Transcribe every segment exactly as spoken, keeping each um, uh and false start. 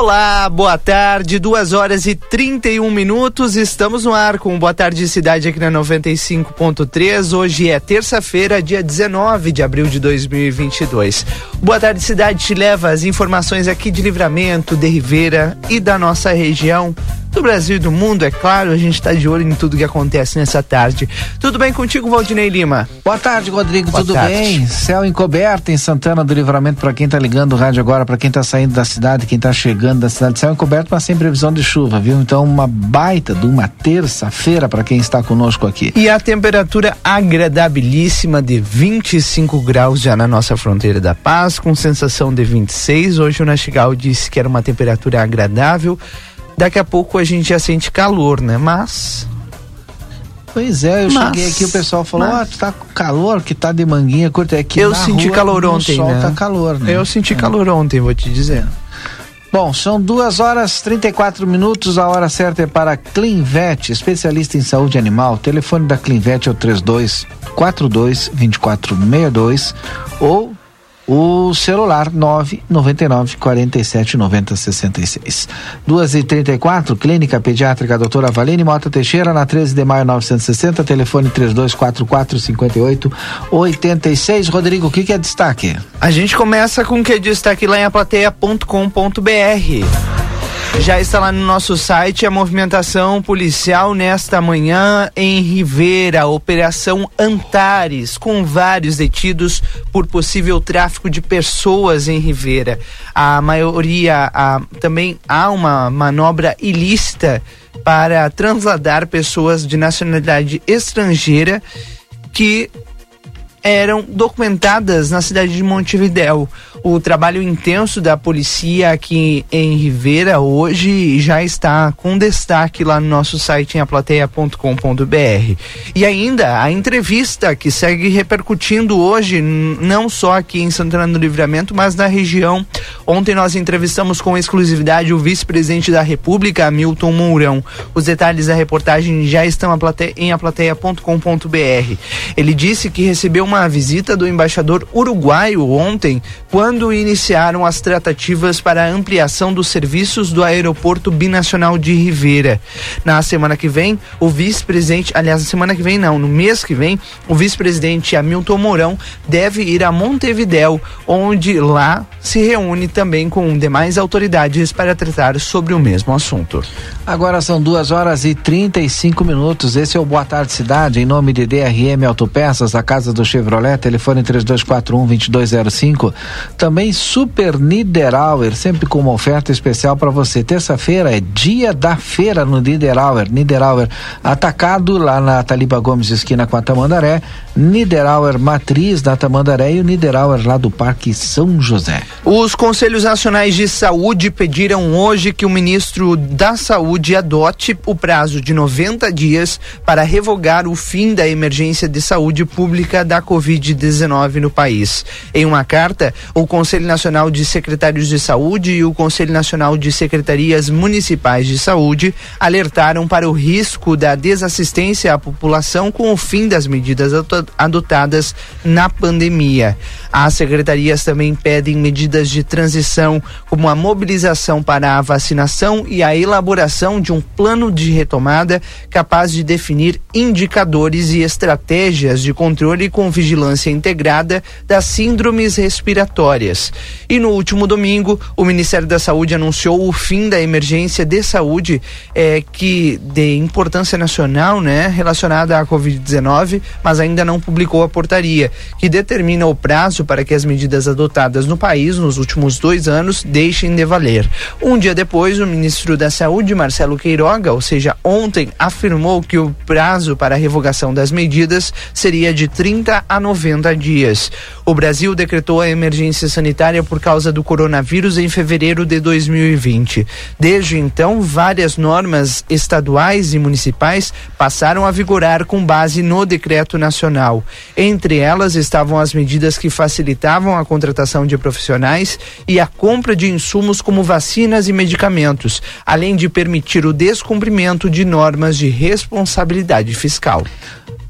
Olá, boa tarde, duas horas e trinta e um minutos, estamos no ar com Boa Tarde Cidade aqui na noventa e cinco ponto três, hoje é terça-feira, dia dezenove de abril de dois mil e vinte e dois. Boa Tarde Cidade te leva as informações aqui de Livramento, de Ribeira e da nossa região, do Brasil e do mundo, é claro, a gente está de olho em tudo que acontece nessa tarde. Tudo bem contigo, Valdinei Lima? Boa tarde, Rodrigo, boa tudo tarde. Bem? Céu encoberto em Santana do Livramento, para quem tá ligando o rádio agora, para quem tá saindo da cidade, quem tá chegando da cidade, céu encoberto, mas sem previsão de chuva, viu? Então, uma baita de uma terça-feira para quem está conosco aqui. E a temperatura agradabilíssima de vinte e cinco graus já na nossa fronteira da Paz, com sensação de vinte e seis. Hoje o Nastigal disse que era uma temperatura agradável. Daqui a pouco a gente já sente calor, né? Mas... Pois é, eu mas, cheguei aqui, o pessoal falou, ó, mas... oh, tá com calor, que tá de manguinha curta. É que eu senti rua, calor ontem, sol, né? Tá calor, né? Eu senti é. calor ontem, vou te dizer. Bom, são duas horas e trinta e quatro minutos, a hora certa é para Clinvet, especialista em saúde animal. O telefone da Clinvet é o trinta e dois, quarenta e dois, vinte e quatro sessenta e dois ou o celular nove nove nove, quatro sete, nove zero seis seis. duas e trinta e quatro, Clínica Pediátrica Doutora Valene Mota Teixeira, na treze de maio novecentos e sessenta, telefone trinta e dois, quarenta e quatro, cinquenta e oito, oitenta e seis. Rodrigo, o que que é destaque? A gente começa com o que é destaque lá em aplateia ponto com ponto br. Já está lá no nosso site a movimentação policial nesta manhã em Ribeira, Operação Antares, com vários detidos por possível tráfico de pessoas em Ribeira. A maioria, a, também há uma manobra ilícita para transladar pessoas de nacionalidade estrangeira que eram documentadas na cidade de Montevidéu. O trabalho intenso da polícia aqui em Ribeira hoje já está com destaque lá no nosso site em aplateia ponto com ponto br. E ainda a entrevista que segue repercutindo hoje, não só aqui em Santana do Livramento, mas na região. Ontem nós entrevistamos com exclusividade o vice-presidente da República, Hamilton Mourão. Os detalhes da reportagem já estão em aplateia ponto com ponto br. Ele disse que recebeu uma visita do embaixador uruguaio ontem, quando iniciaram as tratativas para a ampliação dos serviços do Aeroporto Binacional de Ribeira. Na semana que vem, o vice-presidente, aliás, na semana que vem não, no mês que vem, o vice-presidente Hamilton Mourão deve ir a Montevidéu, onde lá se reúne também com demais autoridades para tratar sobre o mesmo assunto. Agora são duas horas e trinta e cinco minutos. Esse é o Boa Tarde Cidade, em nome de D R M Autopeças, a Casa do Chefe Chevrolet, telefone trinta e dois, quarenta e um, vinte e dois zero cinco. Também Super Niederauer, sempre com uma oferta especial para você. Terça-feira é dia da feira no Niederauer. Niederauer Atacado, lá na Taliba Gomes, esquina com a Tamandaré. Niederauer Matriz, na Tamandaré, e o Niederauer lá do Parque São José. Os Conselhos Nacionais de Saúde pediram hoje que o ministro da Saúde adote o prazo de noventa dias para revogar o fim da emergência de saúde pública da covid dezenove no país. Em uma carta, o Conselho Nacional de Secretários de Saúde e o Conselho Nacional de Secretarias Municipais de Saúde alertaram para o risco da desassistência à população com o fim das medidas adotadas na pandemia. As secretarias também pedem medidas de transição, como a mobilização para a vacinação e a elaboração de um plano de retomada capaz de definir indicadores e estratégias de controle com vigilância integrada das síndromes respiratórias. E no último domingo, o Ministério da Saúde anunciou o fim da emergência de saúde eh, que de importância nacional, né, relacionada à covid dezenove, mas ainda não publicou a portaria, que determina o prazo para que as medidas adotadas no país nos últimos dois anos deixem de valer. Um dia depois, o ministro da Saúde, Marcelo Queiroga, ou seja, ontem, afirmou que o prazo para a revogação das medidas seria de trinta a noventa dias. O Brasil decretou a emergência sanitária por causa do coronavírus em fevereiro de dois mil e vinte. Desde então, várias normas estaduais e municipais passaram a vigorar com base no decreto nacional. Entre elas estavam as medidas que facilitavam a contratação de profissionais e a compra de insumos como vacinas e medicamentos, além de permitir o descumprimento de normas de responsabilidade fiscal.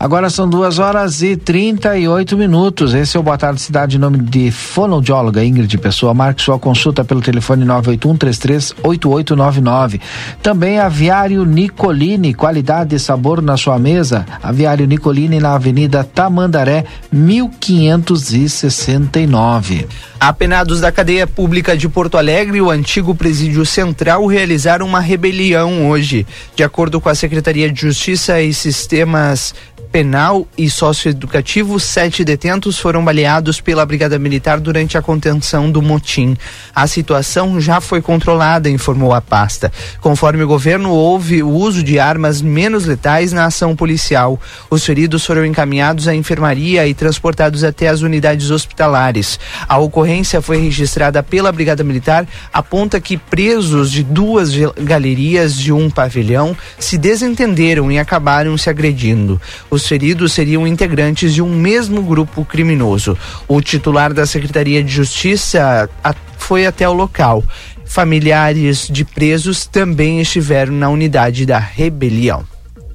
Agora são duas horas e trinta e oito minutos. Esse é o Boa Tarde Cidade, em nome de fonoaudióloga Ingrid Pessoa. Marque sua consulta pelo telefone nove oito um, três três oito oito nove nove. Também Aviário Nicolini, qualidade e sabor na sua mesa. Aviário Nicolini na Avenida Tamandaré, mil quinhentos e sessenta e nove. Apenados da cadeia pública de Porto Alegre, o antigo presídio central, realizaram uma rebelião hoje. De acordo com a Secretaria de Justiça e Sistemas Penal e Socioeducativo, sete detentos foram baleados pela Brigada Militar durante a contenção do motim. A situação já foi controlada, informou a pasta. Conforme o governo, houve o uso de armas menos letais na ação policial. Os feridos foram encaminhados à enfermaria e transportados até as unidades hospitalares. A ocorrência foi registrada pela Brigada Militar, aponta que presos de duas galerias de um pavilhão se desentenderam e acabaram se agredindo. Os feridos seriam integrantes de um mesmo grupo criminoso. O titular da Secretaria de Justiça foi até o local. Familiares de presos também estiveram na unidade da rebelião.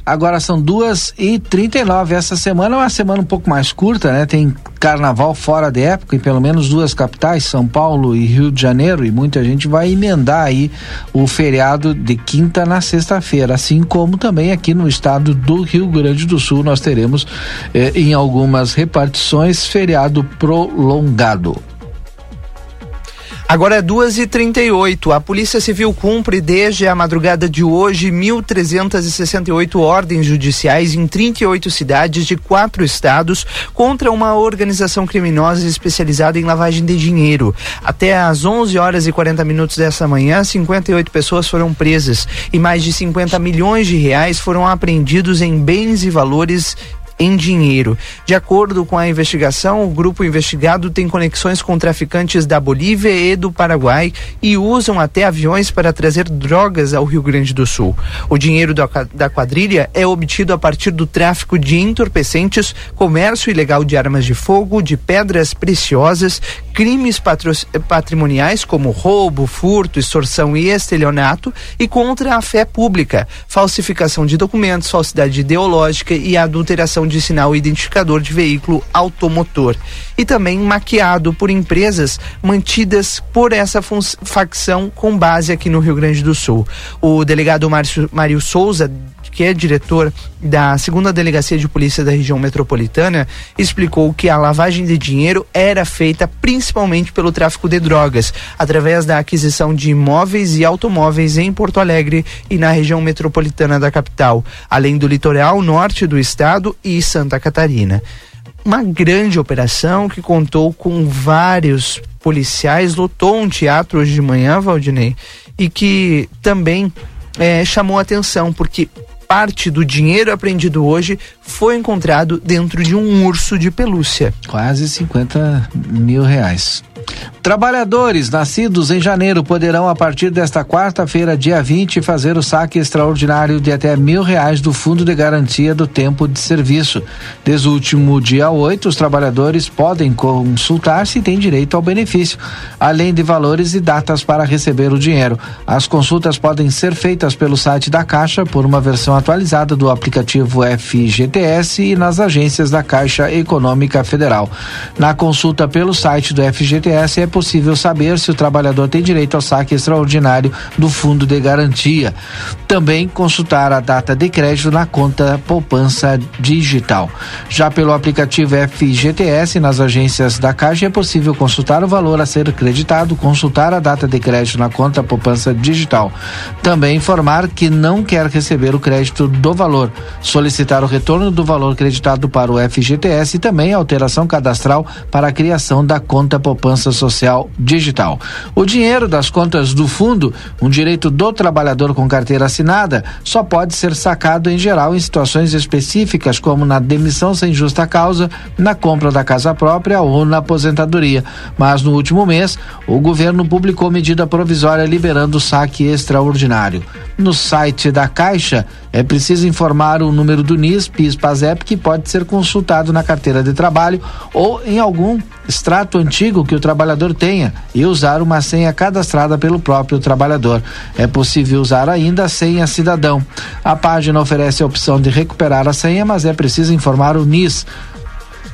Agora são duas e trinta e nove. Essa semana é uma semana um pouco mais curta, né? Tem carnaval fora de época em pelo menos duas capitais, São Paulo e Rio de Janeiro, e muita gente vai emendar aí o feriado de quinta na sexta-feira, assim como também aqui no estado do Rio Grande do Sul nós teremos eh, em algumas repartições feriado prolongado. Agora é duas e trinta e oito. A Polícia Civil cumpre desde a madrugada de hoje mil trezentos e sessenta e oito ordens judiciais em trinta e oito cidades de quatro estados contra uma organização criminosa especializada em lavagem de dinheiro. Até às onze horas e quarenta minutos dessa manhã, cinquenta e oito pessoas foram presas e mais de cinquenta milhões de reais foram apreendidos em bens e valores em dinheiro. De acordo com a investigação, o grupo investigado tem conexões com traficantes da Bolívia e do Paraguai e usam até aviões para trazer drogas ao Rio Grande do Sul. O dinheiro da quadrilha é obtido a partir do tráfico de entorpecentes, comércio ilegal de armas de fogo, de pedras preciosas, crimes patrimoniais como roubo, furto, extorsão e estelionato, e contra a fé pública, falsificação de documentos, falsidade ideológica e adulteração de sinal identificador de veículo automotor, e também maquiado por empresas mantidas por essa facção com base aqui no Rio Grande do Sul. O delegado Márcio, Mário Souza, que é diretor da segunda Delegacia de Polícia da região metropolitana, explicou que a lavagem de dinheiro era feita principalmente pelo tráfico de drogas, através da aquisição de imóveis e automóveis em Porto Alegre e na região metropolitana da capital, além do litoral norte do estado e Santa Catarina. Uma grande operação que contou com vários policiais, lotou um teatro hoje de manhã, Valdinei, e que também é, chamou atenção, porque parte do dinheiro apreendido hoje foi encontrado dentro de um urso de pelúcia. Quase cinquenta mil reais. Trabalhadores nascidos em janeiro poderão, a partir desta quarta-feira, dia vinte, fazer o saque extraordinário de até mil reais do Fundo de Garantia do Tempo de Serviço. Desde o último dia oito, os trabalhadores podem consultar se têm direito ao benefício, além de valores e datas para receber o dinheiro. As consultas podem ser feitas pelo site da Caixa, por uma versão atualizada do aplicativo F G T S, e nas agências da Caixa Econômica Federal. Na consulta pelo site do F G T S é possível saber se o trabalhador tem direito ao saque extraordinário do Fundo de Garantia. Também consultar a data de crédito na conta poupança digital. Já pelo aplicativo F G T S, nas agências da Caixa é possível consultar o valor a ser creditado, consultar a data de crédito na conta poupança digital. Também informar que não quer receber o crédito do valor, solicitar o retorno do valor creditado para o F G T S e também a alteração cadastral para a criação da conta poupança social digital. O dinheiro das contas do fundo, um direito do trabalhador com carteira assinada, só pode ser sacado em geral em situações específicas, como na demissão sem justa causa, na compra da casa própria ou na aposentadoria. Mas no último mês, o governo publicou medida provisória liberando o saque extraordinário. No site da Caixa É preciso informar o número do N I S P e SPASEP, que pode ser consultado na carteira de trabalho ou em algum extrato antigo que o trabalhador tenha, e usar uma senha cadastrada pelo próprio trabalhador. É possível usar ainda a senha cidadão. A página oferece a opção de recuperar a senha, mas é preciso informar o N I S.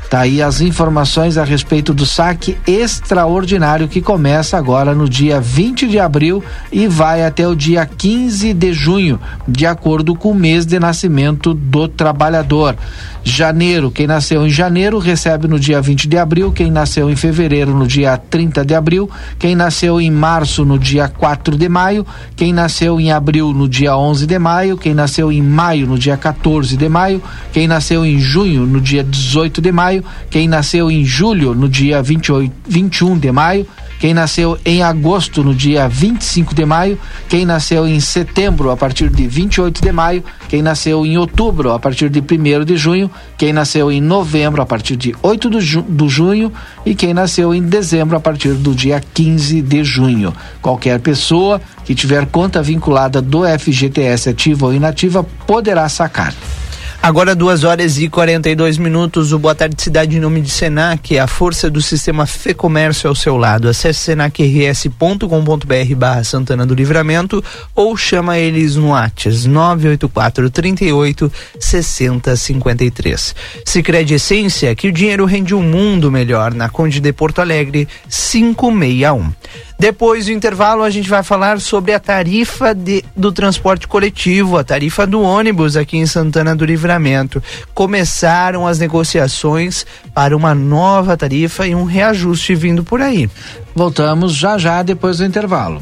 Tá aí as informações a respeito do saque extraordinário que começa agora no dia vinte de abril e vai até o dia quinze de junho, de acordo com o mês de nascimento do trabalhador. Janeiro, quem nasceu em janeiro recebe no dia vinte de abril, quem nasceu em fevereiro no dia trinta de abril, quem nasceu em março no dia quatro de maio, quem nasceu em abril no dia onze de maio, quem nasceu em maio no dia quatorze de maio, quem nasceu em junho no dia dezoito de maio, quem nasceu em julho no dia vinte e oito, vinte e um de maio, quem nasceu em agosto no dia vinte e cinco de maio, quem nasceu em setembro a partir de vinte e oito de maio, quem nasceu em outubro a partir de primeiro de junho, quem nasceu em novembro a partir de oito de junho e quem nasceu em dezembro a partir do dia quinze de junho. Qualquer pessoa que tiver conta vinculada do F G T S ativa ou inativa poderá sacar. Agora duas horas e quarenta e dois minutos, o Boa Tarde Cidade em nome de Senac, a força do sistema Fê Comércio ao seu lado. Acesse senacrs.com.br barra Santana do Livramento ou chama eles no WhatsApp nove oito quatro, trinta e oito, sessenta, cinquenta e três. Sicredi Essência, que o dinheiro rende um mundo melhor, na Conde de Porto Alegre, quinhentos e sessenta e um. Depois do intervalo a gente vai falar sobre a tarifa de, do transporte coletivo, a tarifa do ônibus aqui em Santana do Livramento. Começaram as negociações para uma nova tarifa e um reajuste vindo por aí. Voltamos já já depois do intervalo.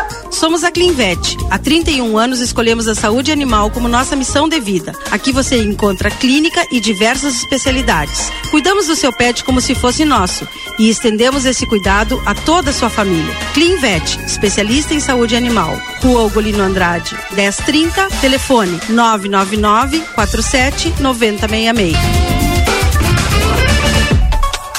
Somos a Clinvet. Há trinta e um anos escolhemos a saúde animal como nossa missão de vida. Aqui você encontra clínica e diversas especialidades. Cuidamos do seu pet como se fosse nosso e estendemos esse cuidado a toda a sua família. Clinvet, especialista em saúde animal. Rua Ugolino Andrade, dez trinta, telefone nove nove nove, quatro sete, nove zero seis seis.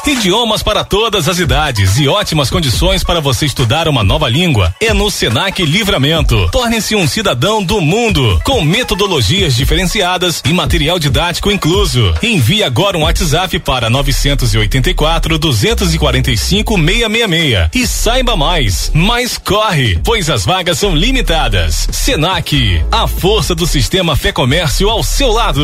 Idiomas para todas as idades e ótimas condições para você estudar uma nova língua é no Senac Livramento. Torne-se um cidadão do mundo com metodologias diferenciadas e material didático incluso. Envie agora um WhatsApp para nove oito quatro, dois quatro cinco, seis seis seis e saiba mais. Mas corre, pois as vagas são limitadas. Senac, a força do sistema Fê Comércio ao seu lado.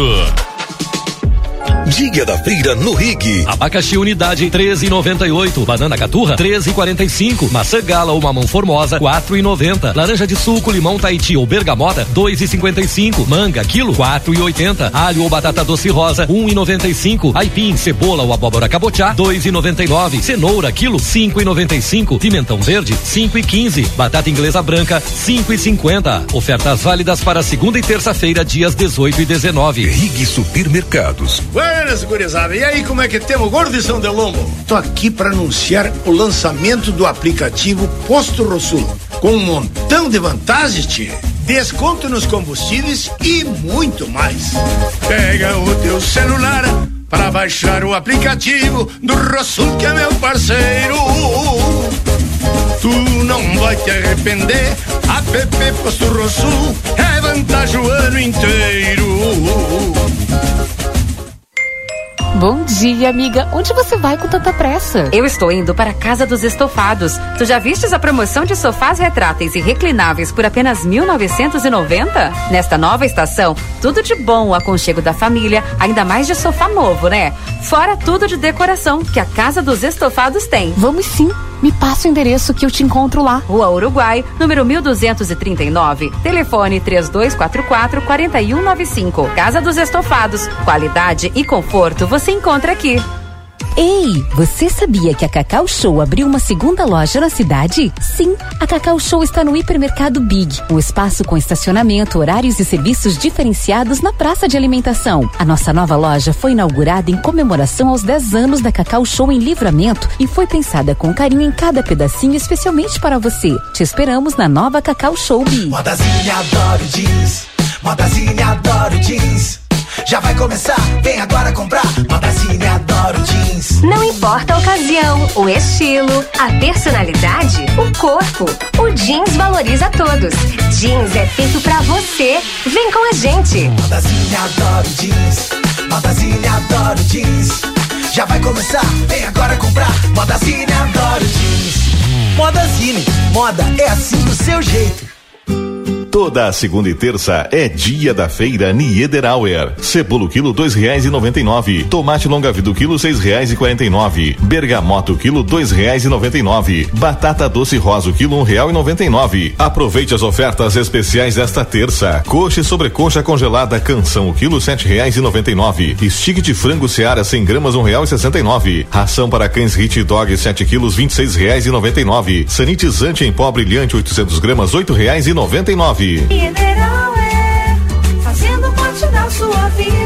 Dia da Feira no R I G. Abacaxi unidade treze e noventa e oito, banana caturra treze e quarenta e cinco, maçã gala ou mamão formosa quatro e noventa, laranja de suco, limão Tahiti ou bergamota dois e cinquenta e cinco, manga quilo quatro e oitenta, alho ou batata doce rosa um e noventa e cinco, aipim, cebola ou abóbora cabotiá dois e noventa e nove, cenoura quilo cinco e noventa e cinco, pimentão verde cinco e quinze, batata inglesa branca cinco e cinquenta. Ofertas válidas para segunda e terça-feira, dias dezoito e dezenove. R I G Supermercados. Buenas, gurizada. E aí, como é que temos, gordo de São Delombo? Tô aqui para anunciar o lançamento do aplicativo Posto Rosul, com um montão de vantagens, tchê. Desconto nos combustíveis e muito mais. Pega o teu celular para baixar o aplicativo do Rosul, que é meu parceiro. Tu não vai te arrepender. App Posto Rosul é vantagem o ano inteiro. Bom dia, amiga. Onde você vai com tanta pressa? Eu estou indo para a Casa dos Estofados. Tu já vistes a promoção de sofás retráteis e reclináveis por apenas mil novecentos e noventa? Nesta nova estação, tudo de bom, o aconchego da família, ainda mais de sofá novo, né? Fora tudo de decoração que a Casa dos Estofados tem. Vamos sim. Me passa o endereço que eu te encontro lá. Rua Uruguai, número mil duzentos e trinta e nove. Telefone três dois quatro quatro, quatro um nove cinco. Casa dos Estofados. Qualidade e conforto você encontra aqui. Ei, você sabia que a Cacau Show abriu uma segunda loja na cidade? Sim, a Cacau Show está no hipermercado Big, um espaço com estacionamento, horários e serviços diferenciados na praça de alimentação. A nossa nova loja foi inaugurada em comemoração aos dez anos da Cacau Show em Livramento e foi pensada com carinho em cada pedacinho especialmente para você. Te esperamos na nova Cacau Show Big. Modazine adoro jeans, Modazine adoro jeans. Já vai começar, vem agora comprar Modazine adoro jeans. Não importa a ocasião, o estilo, a personalidade, o corpo, o jeans valoriza todos. Jeans é feito pra você, vem com a gente. Modazine adoro jeans, Modazine adoro jeans. Já vai começar, vem agora comprar Modazine adoro jeans. Modazine, moda é assim do seu jeito. Toda a segunda e terça é dia da feira Niederauer. Cebola quilo dois reais e noventa e nove. Tomate longa vida quilo seis reais e quarenta e nove. Bergamota quilo dois reais e noventa e nove. Batata doce rosa quilo um real e noventa e nove. Aproveite as ofertas especiais desta terça. Coxa e sobrecoxa congelada Canção quilo sete reais e noventa e nove. Estique de frango Seara cem gramas um real e sessenta e nove. Ração para cães Hit Dog sete quilos vinte e seis reais e noventa e nove. Sanitizante em pó brilhante oitocentos gramas oito reais e noventa e nove. Niederauer, fazendo parte da sua vida.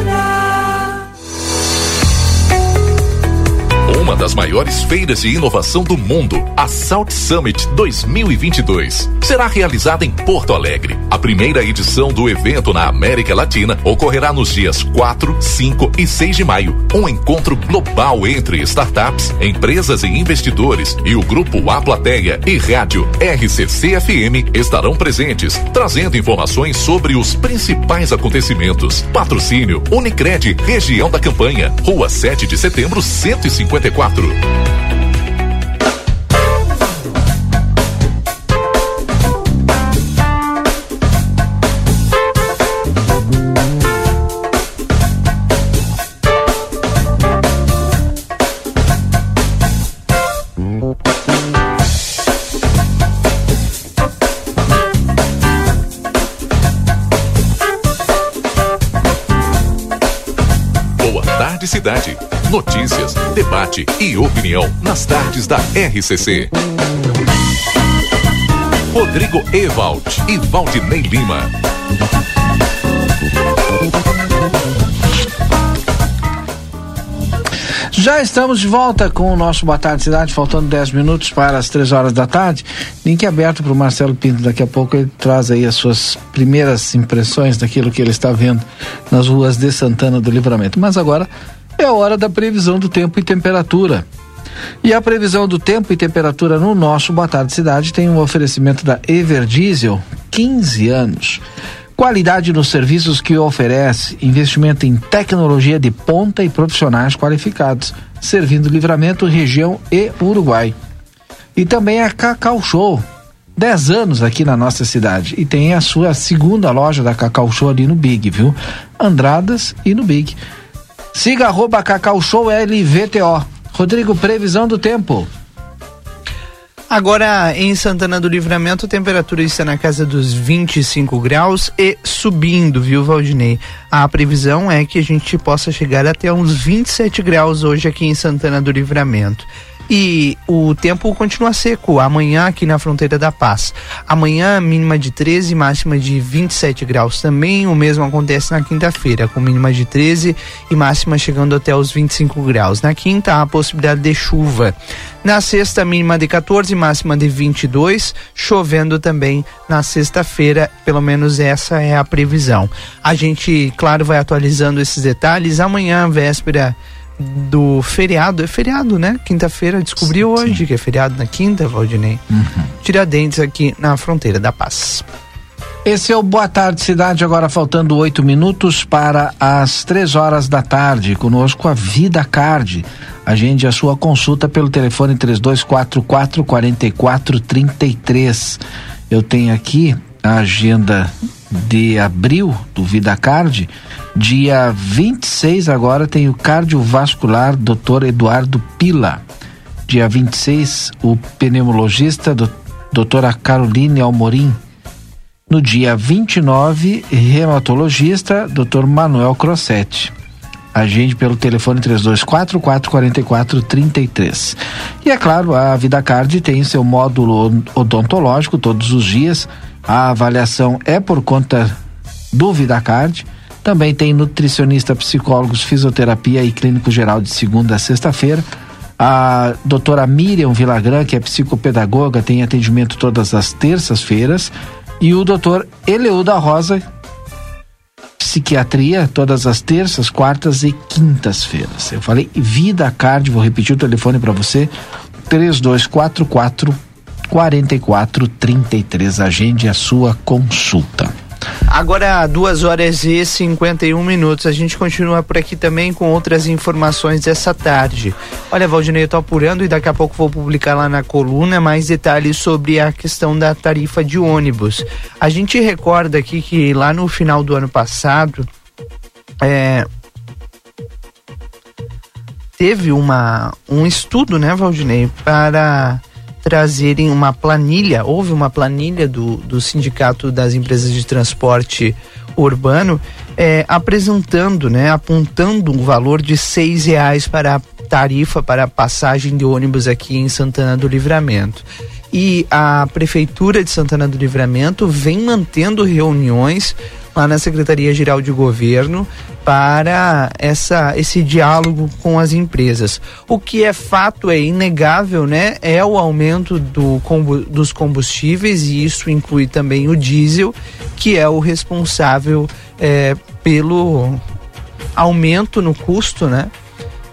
Uma das maiores feiras de inovação do mundo, a Salt Summit dois mil e vinte e dois, será realizada em Porto Alegre. A primeira edição do evento na América Latina ocorrerá nos dias quatro, cinco e seis de maio. Um encontro global entre startups, empresas e investidores, e o grupo A Plateia e rádio R C C F M estarão presentes, trazendo informações sobre os principais acontecimentos. Patrocínio Unicred, região da Campanha, Rua sete de Setembro, cento e cinquenta e quatro. Cidade. Notícias, debate e opinião nas tardes da R C C. Rodrigo Ewald e Valdinei Lima. Já estamos de volta com o nosso Boa Tarde Cidade, faltando dez minutos para as três horas da tarde. Link aberto para o Marcelo Pinto, daqui a pouco ele traz aí as suas primeiras impressões daquilo que ele está vendo nas ruas de Santana do Livramento. Mas agora é a hora da previsão do tempo e temperatura. E a previsão do tempo e temperatura no nosso Boa Tarde Cidade tem um oferecimento da Everdiesel, quinze anos. Qualidade nos serviços que oferece, investimento em tecnologia de ponta e profissionais qualificados, servindo Livramento, região e Uruguai. E também a Cacau Show, dez anos aqui na nossa cidade, e tem a sua segunda loja da Cacau Show ali no Big, viu? Andradas e no Big. Siga arroba Cacau Show L V T O. Rodrigo, previsão do tempo. Agora em Santana do Livramento, a temperatura está na casa dos vinte e cinco graus e subindo, viu, Valdinei? A previsão é que a gente possa chegar até uns vinte e sete graus hoje aqui em Santana do Livramento. E o tempo continua seco amanhã aqui na fronteira da Paz. Amanhã mínima de treze, máxima de vinte e sete graus também. O mesmo acontece na quinta-feira, com mínima de treze e máxima chegando até os vinte e cinco graus. Na quinta há a possibilidade de chuva. Na sexta, mínima de quatorze, máxima de vinte e dois, chovendo também na sexta-feira, pelo menos essa é a previsão. A gente, claro, vai atualizando esses detalhes amanhã, véspera do feriado, é feriado, né? Quinta-feira, descobri hoje sim, que é feriado na quinta, Valdinei. Uhum. Tiradentes aqui na fronteira da Paz. Esse é o Boa Tarde Cidade, agora faltando oito minutos para as três horas da tarde. Conosco a Vida Card. Agende a sua consulta pelo telefone três dois quatro quatro, quatro quatro três três. Eu tenho aqui a agenda de abril do Vida Card. Dia vinte e seis agora tem o cardiovascular doutor Eduardo Pila. Dia vinte e seis o pneumologista doutora Caroline Almorim. No dia vinte e nove, reumatologista doutor Manuel Crossetti. Agende pelo telefone três dois quatro, quatro quatro quatro, três três. E é claro, a VidaCard tem seu módulo odontológico todos os dias. A avaliação é por conta do VidaCard. Também tem nutricionista, psicólogos, fisioterapia e clínico geral de segunda a sexta-feira. A doutora Miriam Villagrán, que é psicopedagoga, tem atendimento todas as terças-feiras. E o doutor Eleu da Rosa, psiquiatria, todas as terças, quartas e quintas-feiras. Eu falei VidaCard, vou repetir o telefone para você, três dois quatro quatro, quatro quatro três três. Agende a sua consulta. Agora, duas horas e cinquenta e um minutos. A gente continua por aqui também com outras informações dessa tarde. Olha, Valdinei, eu tô apurando e daqui a pouco vou publicar lá na coluna mais detalhes sobre a questão da tarifa de ônibus. A gente recorda aqui que lá no final do ano passado é, teve uma, um estudo, né, Valdinei, para trazerem uma planilha, houve uma planilha do, do Sindicato das Empresas de Transporte Urbano, é, apresentando, né, apontando um valor de seis reais para a tarifa para a passagem de ônibus aqui em Santana do Livramento. E a Prefeitura de Santana do Livramento vem mantendo reuniões lá na Secretaria-Geral de Governo para essa, esse diálogo com as empresas. O que é fato, é inegável, né? É o aumento do, dos combustíveis, e isso inclui também o diesel, que é o responsável é, pelo aumento no custo, né?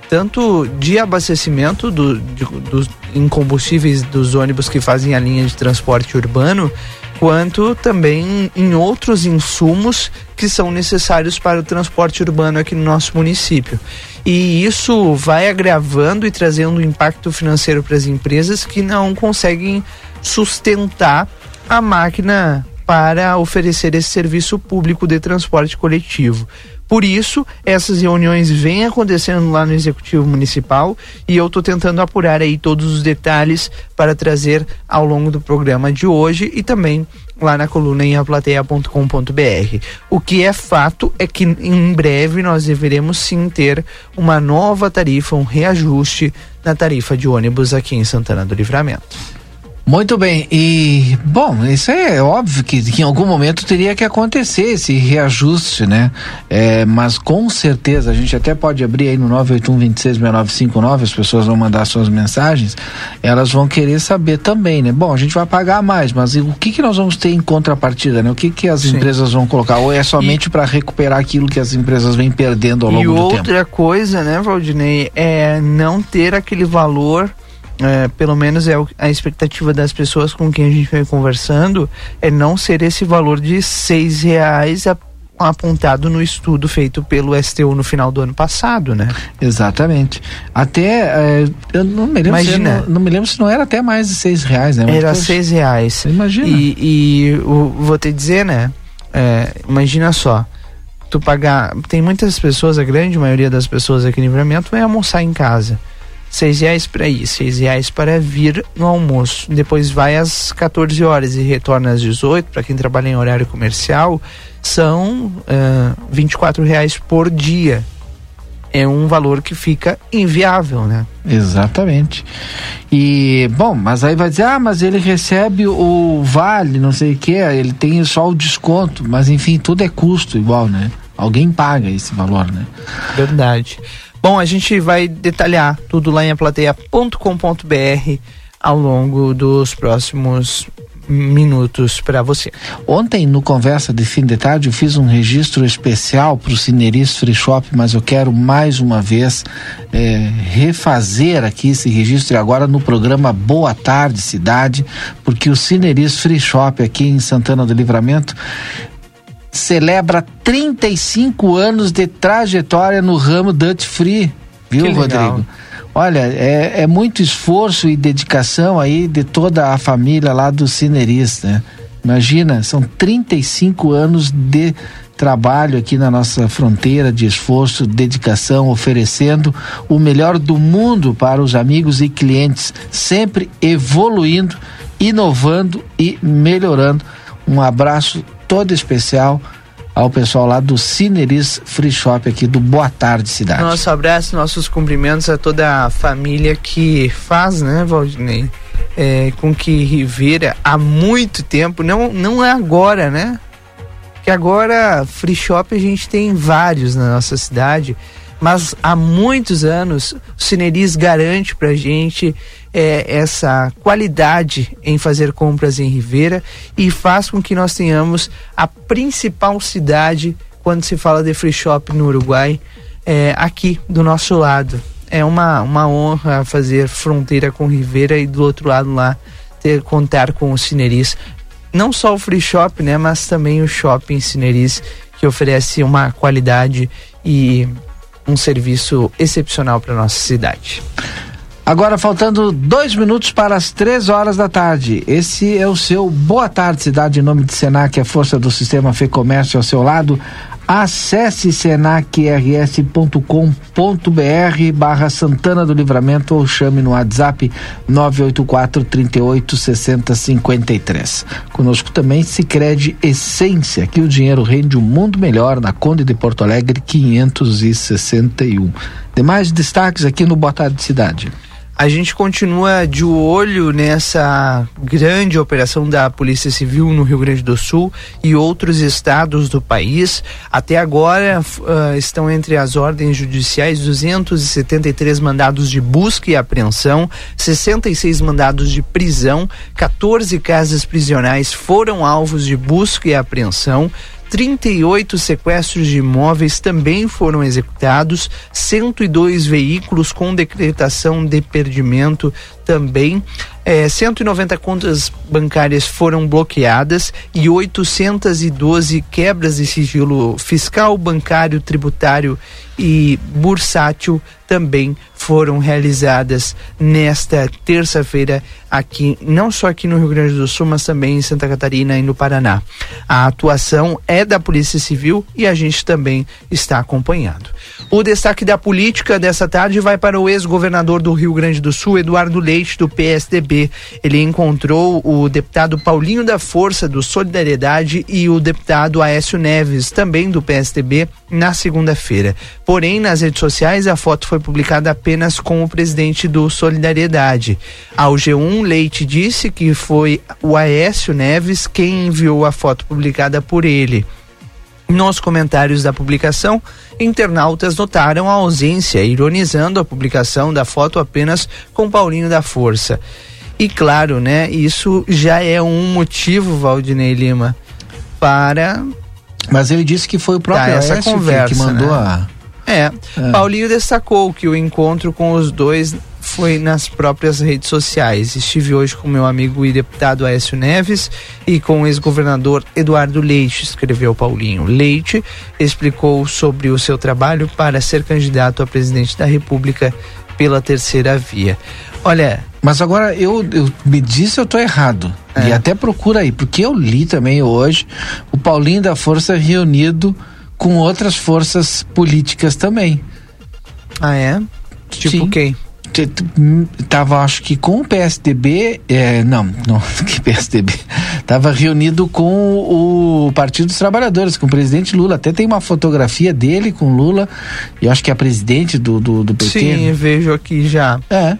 Tanto de abastecimento do, de, dos, em combustíveis dos ônibus que fazem a linha de transporte urbano, quanto também em outros insumos que são necessários para o transporte urbano aqui no nosso município. E isso vai agravando e trazendo impacto financeiro para as empresas que não conseguem sustentar a máquina para oferecer esse serviço público de transporte coletivo. Por isso, essas reuniões vêm acontecendo lá no Executivo Municipal e eu estou tentando apurar aí todos os detalhes para trazer ao longo do programa de hoje e também lá na coluna em aplateia ponto com ponto br. O que é fato é que em breve nós deveremos sim ter uma nova tarifa, um reajuste na tarifa de ônibus aqui em Santana do Livramento. Muito bem, e bom, isso é óbvio que, que em algum momento teria que acontecer esse reajuste, né? É, mas com certeza, a gente até pode abrir aí no nove oito um, dois seis, seis nove cinco nove, as pessoas vão mandar suas mensagens, elas vão querer saber também, né? Bom, a gente vai pagar mais, mas o que que nós vamos ter em contrapartida, né? O que que as Sim. empresas vão colocar? Ou é somente para recuperar aquilo que as empresas vêm perdendo ao longo do tempo? E outra coisa, né, Valdinei, é não ter aquele valor... É, pelo menos é a expectativa das pessoas com quem a gente vem conversando, é não ser esse valor de seis reais a, apontado no estudo feito pelo S T U no final do ano passado, né? Exatamente. Até, é, eu não me lembro Imagina. Se não, não me lembro se não era até mais de seis reais, né? Mas era poxa, seis reais. Imagina. E, e eu, vou te dizer, né? É, imagina só, tu pagar, tem muitas pessoas, a grande maioria das pessoas aqui no Livramento vai almoçar em casa. seis reais para ir, seis reais para vir no almoço, depois vai às quatorze horas e retorna às dezoito, para quem trabalha em horário comercial são uh, vinte e quatro reais por dia. É um valor que fica inviável, né? Exatamente. E, bom, mas aí vai dizer, ah, mas ele recebe o vale, não sei o que, ele tem só o desconto, mas enfim, tudo é custo igual, né? Alguém paga esse valor, né? Verdade. Bom, a gente vai detalhar tudo lá em aplateia ponto com ponto br ao longo dos próximos minutos para você. Ontem, no Conversa de Fim de Tarde, eu fiz um registro especial para o Cineris Free Shop, mas eu quero mais uma vez é, refazer aqui esse registro agora no programa Boa Tarde Cidade, porque o Cineris Free Shop aqui em Santana do Livramento celebra trinta e cinco anos de trajetória no ramo Duty Free, viu, que Rodrigo? Legal. Olha, é, é muito esforço e dedicação aí de toda a família lá do Cineris, né? Imagina, são trinta e cinco anos de trabalho aqui na nossa fronteira, de esforço, dedicação, oferecendo o melhor do mundo para os amigos e clientes, sempre evoluindo, inovando e melhorando. Um abraço todo especial ao pessoal lá do Cineris Free Shop aqui do Boa Tarde Cidade. Nosso abraço, nossos cumprimentos a toda a família que faz, né, Valdinei, é, com que Rivera há muito tempo, não, não é agora, né? Que agora Free Shop a gente tem vários na nossa cidade, mas há muitos anos o Cineris garante pra gente é, essa qualidade em fazer compras em Rivera e faz com que nós tenhamos a principal cidade quando se fala de free shop no Uruguai, é, aqui do nosso lado. É uma, uma honra fazer fronteira com Rivera e do outro lado lá ter, contar com o Cineris, não só o free shop, né, mas também o shopping Cineris, que oferece uma qualidade e um serviço excepcional para nossa cidade. Agora faltando dois minutos para as três horas da tarde. Esse é o seu Boa Tarde Cidade, em nome de Senac, a força do sistema Fê Comércio ao seu lado. Acesse senacrs.com.br barra Santana do Livramento ou chame no WhatsApp nove oito quatro, trinta e oito, sessenta, cinquenta e três. Conosco também Sicredi Essência, que o dinheiro rende um mundo melhor, na Conde de Porto Alegre quinhentos e sessenta e um. Demais destaques aqui no Boa Tarde Cidade. A gente continua de olho nessa grande operação da Polícia Civil no Rio Grande do Sul e outros estados do país. Até agora uh, estão entre as ordens judiciais duzentos e setenta e três mandados de busca e apreensão, sessenta e seis mandados de prisão, quatorze casas prisionais foram alvos de busca e apreensão, trinta e oito sequestros de imóveis também foram executados, cento e dois veículos com decretação de perdimento também, é, cento e noventa contas bancárias foram bloqueadas e oitocentos e doze quebras de sigilo fiscal, bancário, tributário e bursátil também foram realizadas nesta terça-feira aqui, não só aqui no Rio Grande do Sul, mas também em Santa Catarina e no Paraná. A atuação é da Polícia Civil e a gente também está acompanhando. O destaque da política dessa tarde vai para o ex-governador do Rio Grande do Sul, Eduardo Leite, do P S D B. Ele encontrou o deputado Paulinho da Força, do Solidariedade, e o deputado Aécio Neves, também do P S D B, na segunda-feira. Porém, nas redes sociais, a foto foi publicada apenas com o presidente do Solidariedade. Ao G um, Leite disse que foi o Aécio Neves quem enviou a foto publicada por ele. Nos comentários da publicação, internautas notaram a ausência, ironizando a publicação da foto apenas com Paulinho da Força. E claro, né, isso já é um motivo, Valdinei Lima, para... Mas ele disse que foi o próprio essa Aécio conversa, que, que mandou, né? a... É, é, Paulinho destacou que o encontro com os dois foi nas próprias redes sociais. Estive hoje com meu amigo e deputado Aécio Neves e com o ex-governador Eduardo Leite, escreveu Paulinho. Leite explicou sobre o seu trabalho para ser candidato a presidente da República pela terceira via. Olha... Mas agora, eu, eu me disse eu estou errado. É. E até procura aí, porque eu li também hoje o Paulinho da Força reunido com outras forças políticas também. Ah, é? Tipo Sim. quem? Tava, acho que com o P S D B, é, não, não, que P S D B, tava reunido com o Partido dos Trabalhadores, com o presidente Lula, até tem uma fotografia dele com Lula, eu acho que é presidente do, do, do P T. Sim, né? Vejo aqui já. É.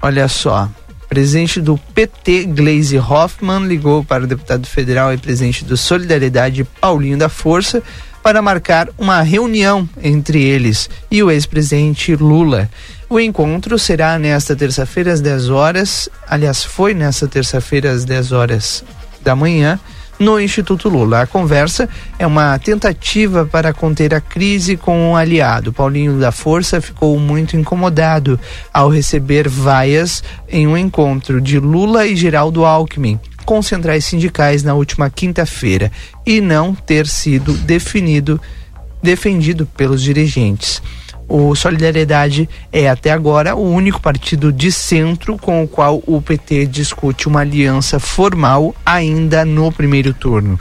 Olha só, presidente do P T, Gleisi Hoffmann, ligou para o deputado federal e presidente do Solidariedade, Paulinho da Força, para marcar uma reunião entre eles e o ex-presidente Lula. O encontro será nesta terça-feira às dez horas, aliás, foi nesta terça-feira às dez horas da manhã, no Instituto Lula. A conversa é uma tentativa para conter a crise com um aliado. Paulinho da Força ficou muito incomodado ao receber vaias em um encontro de Lula e Geraldo Alckmin, com centrais sindicais na última quinta-feira, e não ter sido definido, defendido pelos dirigentes. O Solidariedade é até agora o único partido de centro com o qual o P T discute uma aliança formal ainda no primeiro turno.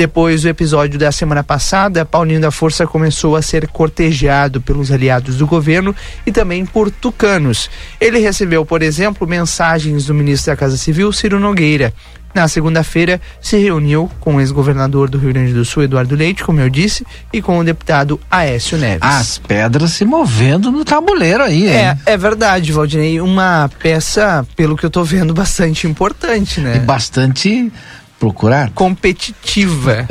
Depois do episódio da semana passada, Paulinho da Força começou a ser cortejado pelos aliados do governo e também por tucanos. Ele recebeu, por exemplo, mensagens do ministro da Casa Civil, Ciro Nogueira. Na segunda-feira, se reuniu com o ex-governador do Rio Grande do Sul, Eduardo Leite, como eu disse, e com o deputado Aécio Neves. As pedras se movendo no tabuleiro aí, hein? É, é verdade, Valdinei. Uma peça, pelo que eu tô vendo, bastante importante, né? E bastante... procurar? Competitiva.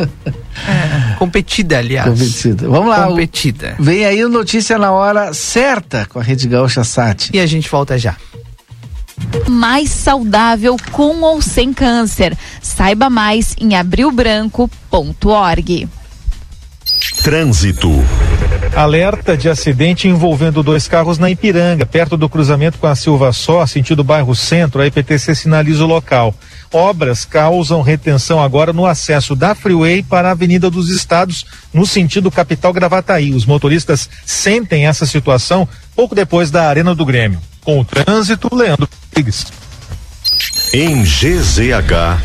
é, competida, aliás. Competida. Vamos lá. Competida. O... Vem aí o Notícia na Hora Certa com a Rede Gaúcha Sat. E a gente volta já. Mais saudável com ou sem câncer. Saiba mais em abril branco ponto org. Trânsito. Alerta de acidente envolvendo dois carros na Ipiranga, perto do cruzamento com a Silva Só, sentido bairro Centro. A I P T C sinaliza o local. Obras causam retenção agora no acesso da Freeway para a Avenida dos Estados, no sentido capital Gravataí. Os motoristas sentem essa situação pouco depois da Arena do Grêmio. Com o trânsito, Leandro Rodrigues. Em G Z H.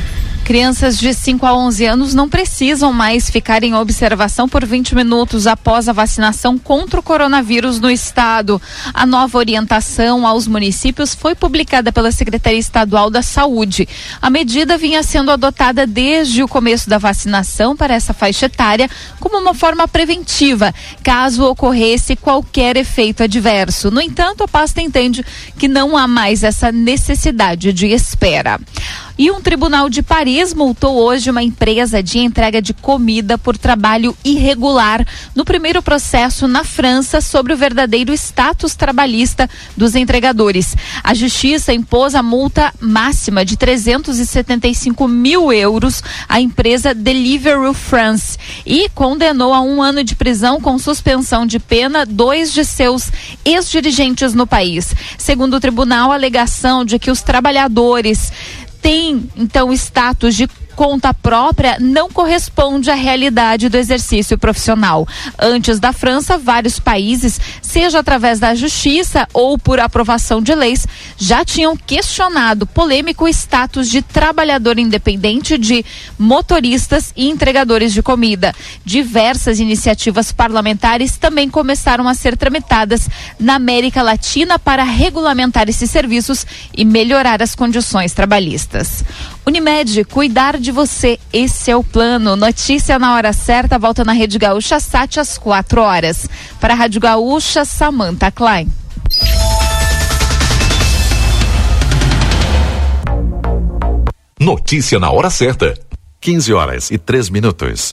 Crianças de cinco a onze anos não precisam mais ficar em observação por vinte minutos após a vacinação contra o coronavírus no estado. A nova orientação aos municípios foi publicada pela Secretaria Estadual da Saúde. A medida vinha sendo adotada desde o começo da vacinação para essa faixa etária como uma forma preventiva, caso ocorresse qualquer efeito adverso. No entanto, a pasta entende que não há mais essa necessidade de espera. E um tribunal de Paris multou hoje uma empresa de entrega de comida por trabalho irregular no primeiro processo na França sobre o verdadeiro status trabalhista dos entregadores. A justiça impôs a multa máxima de trezentos e setenta e cinco mil euros à empresa Deliveroo France e condenou a um ano de prisão com suspensão de pena dois de seus ex-dirigentes no país. Segundo o tribunal, a alegação de que os trabalhadores tem, então, status de conta própria não corresponde à realidade do exercício profissional. Antes da França, vários países, seja através da justiça ou por aprovação de leis, já tinham questionado polêmico status de trabalhador independente de motoristas e entregadores de comida. Diversas iniciativas parlamentares também começaram a ser tramitadas na América Latina para regulamentar esses serviços e melhorar as condições trabalhistas. Unimed, cuidar de você, esse é o plano. Notícia na Hora Certa, volta na Rede Gaúcha Sat às quatro horas. Para a Rádio Gaúcha, Samantha Klein. Notícia na Hora Certa, quinze horas e três minutos.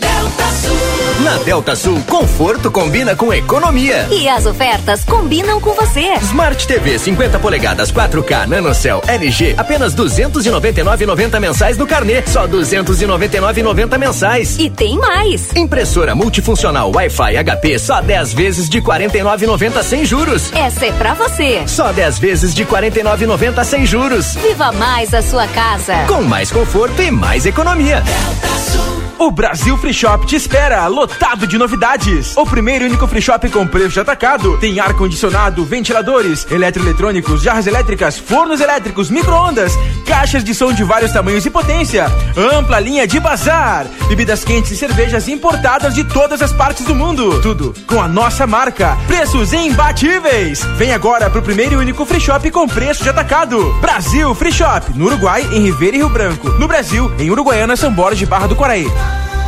Delta Sul. Na Delta Sul, conforto combina com economia. E as ofertas combinam com você. Smart T V cinquenta polegadas quatro K NanoCell L G, apenas duzentos e noventa e nove reais e noventa centavos mensais no carnê, só duzentos e noventa e nove reais e noventa centavos mensais. E tem mais. Impressora multifuncional Wi-Fi H P, só dez vezes de quarenta e nove reais e noventa centavos sem juros. Essa é pra você. Só dez vezes de quarenta e nove reais e noventa centavos sem juros. Viva mais a sua casa. Com mais conforto e mais economia. Delta Sul. O Brasil Free Shop te espera, lotado de novidades. O primeiro e único free shop com preço de atacado. Tem ar-condicionado, ventiladores, eletroeletrônicos, jarras elétricas, fornos elétricos, micro-ondas, caixas de som de vários tamanhos e potência, ampla linha de bazar, bebidas quentes e cervejas importadas de todas as partes do mundo. Tudo com a nossa marca, preços imbatíveis. Vem agora pro primeiro e único free shop com preço de atacado. Brasil Free Shop, no Uruguai, em Ribeira e Rio Branco. No Brasil, em Uruguaiana, São Borges de Barra do Quaraí.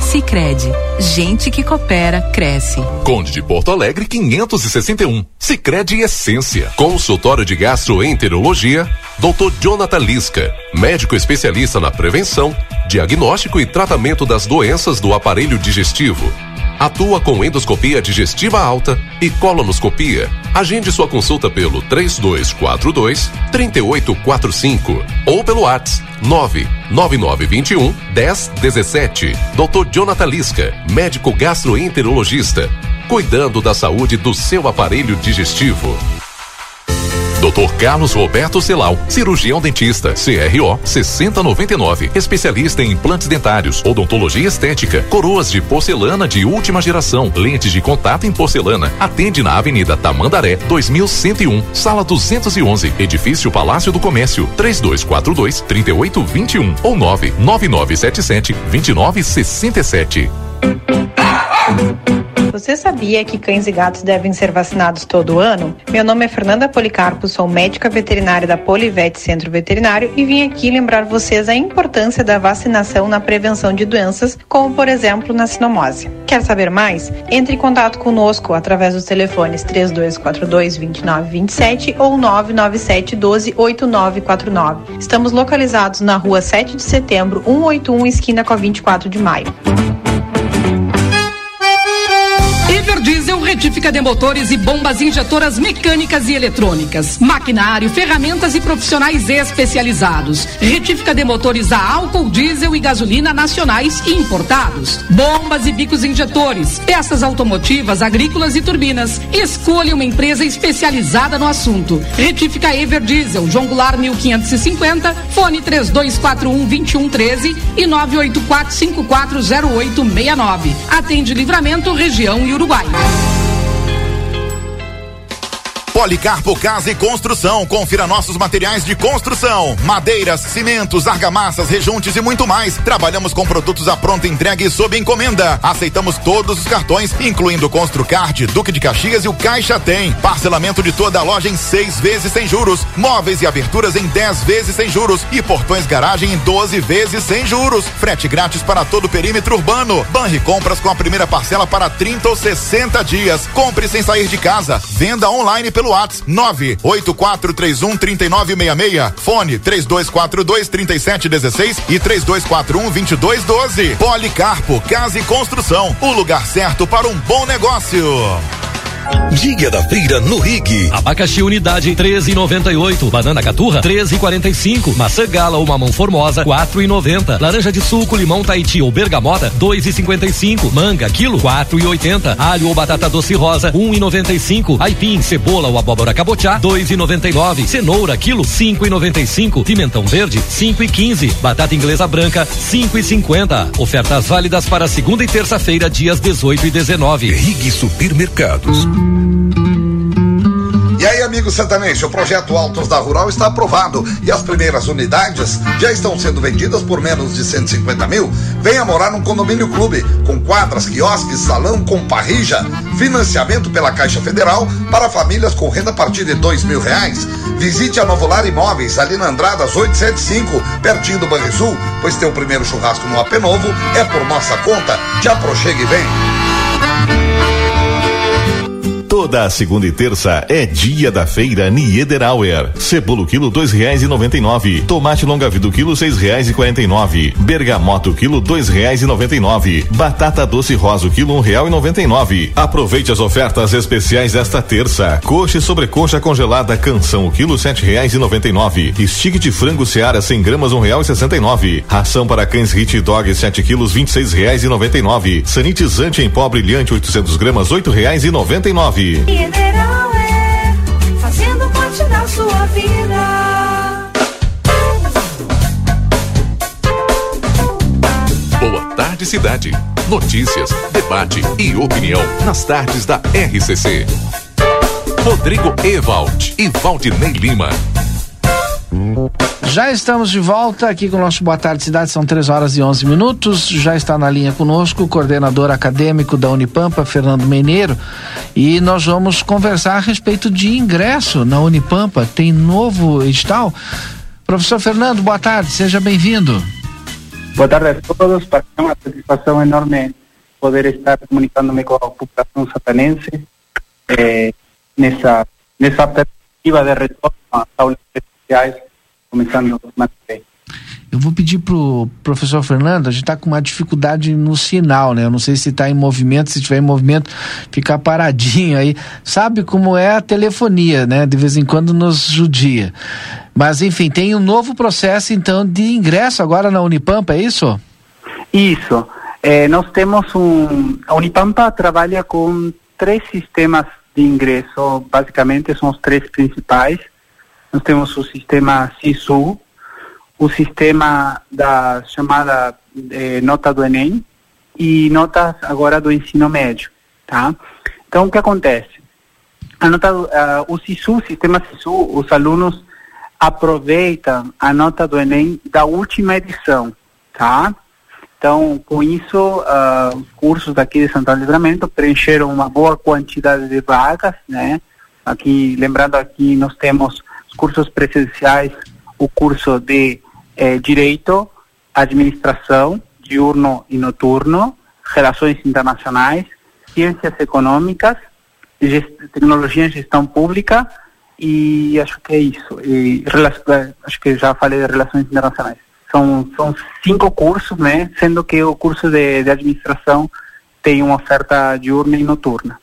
Sicredi, gente que coopera, cresce. Conde de Porto Alegre, quinhentos e sessenta e um. Sicredi Essência. Consultório de gastroenterologia, doutor Jonathan Lisca, médico especialista na prevenção, diagnóstico e tratamento das doenças do aparelho digestivo. Atua com endoscopia digestiva alta e colonoscopia. Agende sua consulta pelo três dois quatro dois, três oito quatro cinco ou pelo WhatsApp nove nove nove dois um, um zero um sete. doutor Jonathan Lisca, médico gastroenterologista, cuidando da saúde do seu aparelho digestivo. doutor Carlos Roberto Celal, cirurgião dentista, C R O sessenta e zero noventa e nove, especialista em implantes dentários, odontologia estética, coroas de porcelana de última geração, lentes de contato em porcelana. Atende na Avenida Tamandaré, dois mil cento e um, sala duzentos e onze, edifício Palácio do Comércio, três dois quatro dois, três oito dois um ou nove nove nove sete sete, dois nove seis sete. Você sabia que cães e gatos devem ser vacinados todo ano? Meu nome é Fernanda Policarpo, sou médica veterinária da Polivet Centro Veterinário e vim aqui lembrar vocês a importância da vacinação na prevenção de doenças, como por exemplo na cinomose. Quer saber mais? Entre em contato conosco através dos telefones três dois quatro dois, dois nove dois sete ou nove nove sete um dois oito nove quatro nove. Estamos localizados na rua sete de setembro, cento e oitenta e um, esquina com a vinte e quatro de maio. Everdiesel retifica de motores e bombas injetoras mecânicas e eletrônicas, maquinário, ferramentas e profissionais especializados. Retifica de motores a álcool, diesel e gasolina nacionais e importados. Bombas e bicos injetores, peças automotivas, agrícolas e turbinas. Escolha uma empresa especializada no assunto. Retifica Everdiesel, João Goulart mil quinhentos e cinquenta, fone três dois quatro um, dois um um três e nove oito quatro cinco quatro zero oito seis nove. Atende Livramento, região e Uruguai. Policarpo Casa e Construção. Confira nossos materiais de construção: madeiras, cimentos, argamassas, rejuntes e muito mais. Trabalhamos com produtos à pronta entrega e sob encomenda. Aceitamos todos os cartões, incluindo o Construcard, Duque de Caxias e o Caixa Tem. Parcelamento de toda a loja em seis vezes sem juros. Móveis e aberturas em dez vezes sem juros. E portões garagem em doze vezes sem juros. Frete grátis para todo o perímetro urbano. Banri compras com a primeira parcela para trinta ou sessenta dias. Compre sem sair de casa. Venda online pelo WhatsApp nove oito quatro três um, três nove seis seis, fone três dois quatro dois, três sete um seis e três dois quatro um, dois dois um dois. Policarpo Casa e Construção, o lugar certo para um bom negócio. Dia da Feira no R I G. Abacaxi unidade treze e noventa e oito, banana caturra treze e quarenta e cinco, maçã gala ou mamão formosa quatro e noventa, laranja de suco, limão Tahiti ou bergamota dois e cinquenta e cinco, manga quilo quatro e oitenta, alho ou batata doce rosa um e noventa e cinco, aipim, cebola ou abóbora cabotiá dois e noventa e nove, cenoura quilo cinco e noventa e cinco, pimentão verde cinco e quinze, batata inglesa branca cinco e cinquenta. Ofertas válidas para segunda e terça-feira, dias dezoito e dezenove. R I G Supermercados. E aí, amigo santanense, o projeto Autos da Rural está aprovado e as primeiras unidades já estão sendo vendidas por menos de cento e cinquenta mil. Venha morar num condomínio clube, com quadras, quiosques, salão com parrija, financiamento pela Caixa Federal para famílias com renda a partir de dois mil reais. Visite a Novo Lar Imóveis, ali na Andradas oitocentos e setenta e cinco, pertinho do Banrisul, pois teu primeiro churrasco no A P Novo é por nossa conta. Já aproxegue e vem. Toda a segunda e terça é dia da feira Niederauer. Cebola quilo dois reais e noventa e nove. Tomate longa vida quilo seis reais e quarenta e nove. Bergamota quilo dois reais e noventa e nove. Batata doce rosa quilo um real e noventa e nove. Aproveite as ofertas especiais desta terça. Coxa e sobrecoxa congelada Canção o quilo sete reais e noventa e nove. Estique de frango Seara cem gramas um real e sessenta e nove. Ração para cães Hit Dog sete quilos vinte e seis reais e noventa e nove. Sanitizante em pó brilhante oitocentos gramas oito reais e noventa e nove. Niederauer, fazendo parte da sua vida. Boa Tarde Cidade. Notícias, debate e opinião nas tardes da R C C. Rodrigo Ewald e Valdinei Lima. Já estamos de volta aqui com o nosso Boa Tarde Cidade, são três horas e onze minutos. Já está na linha conosco o coordenador acadêmico da Unipampa, Fernando Mineiro, e nós vamos conversar a respeito de ingresso na Unipampa. Tem novo edital? Professor Fernando, boa tarde, seja bem-vindo. Boa tarde a todos, para mim é uma satisfação enorme poder estar comunicando-me com a população satanense eh, nessa, nessa perspectiva de retorno às aulas presenciais, começando mais bem. Eu vou pedir pro professor Fernando, a gente tá com uma dificuldade no sinal, né? Eu não sei se tá em movimento, se tiver em movimento, ficar paradinho aí. Sabe como é a telefonia, né? De vez em quando nos judia. Mas, enfim, tem um novo processo, então, de ingresso agora na Unipampa, é isso? Isso. É, nós temos um... A Unipampa trabalha com três sistemas de ingresso, basicamente são os três principais. Nós temos o sistema SISU, o sistema da chamada eh, nota do Enem e notas agora do ensino médio, tá? Então, o que acontece? A nota, uh, o SISU, o sistema SISU, os alunos aproveitam a nota do Enem da última edição, tá? Então, com isso, uh, os cursos daqui de Santana do Livramento preencheram uma boa quantidade de vagas, né? Aqui, lembrando, aqui nós temos os cursos presenciais, o curso de eh, Direito, Administração, Diurno e Noturno, Relações Internacionais, Ciências Econômicas, gest- Tecnologia em Gestão Pública e acho que é isso, e, relac- acho que já falei de Relações Internacionais. São, são cinco cursos, né? Sendo que o curso de, de Administração tem uma oferta diurna e noturna.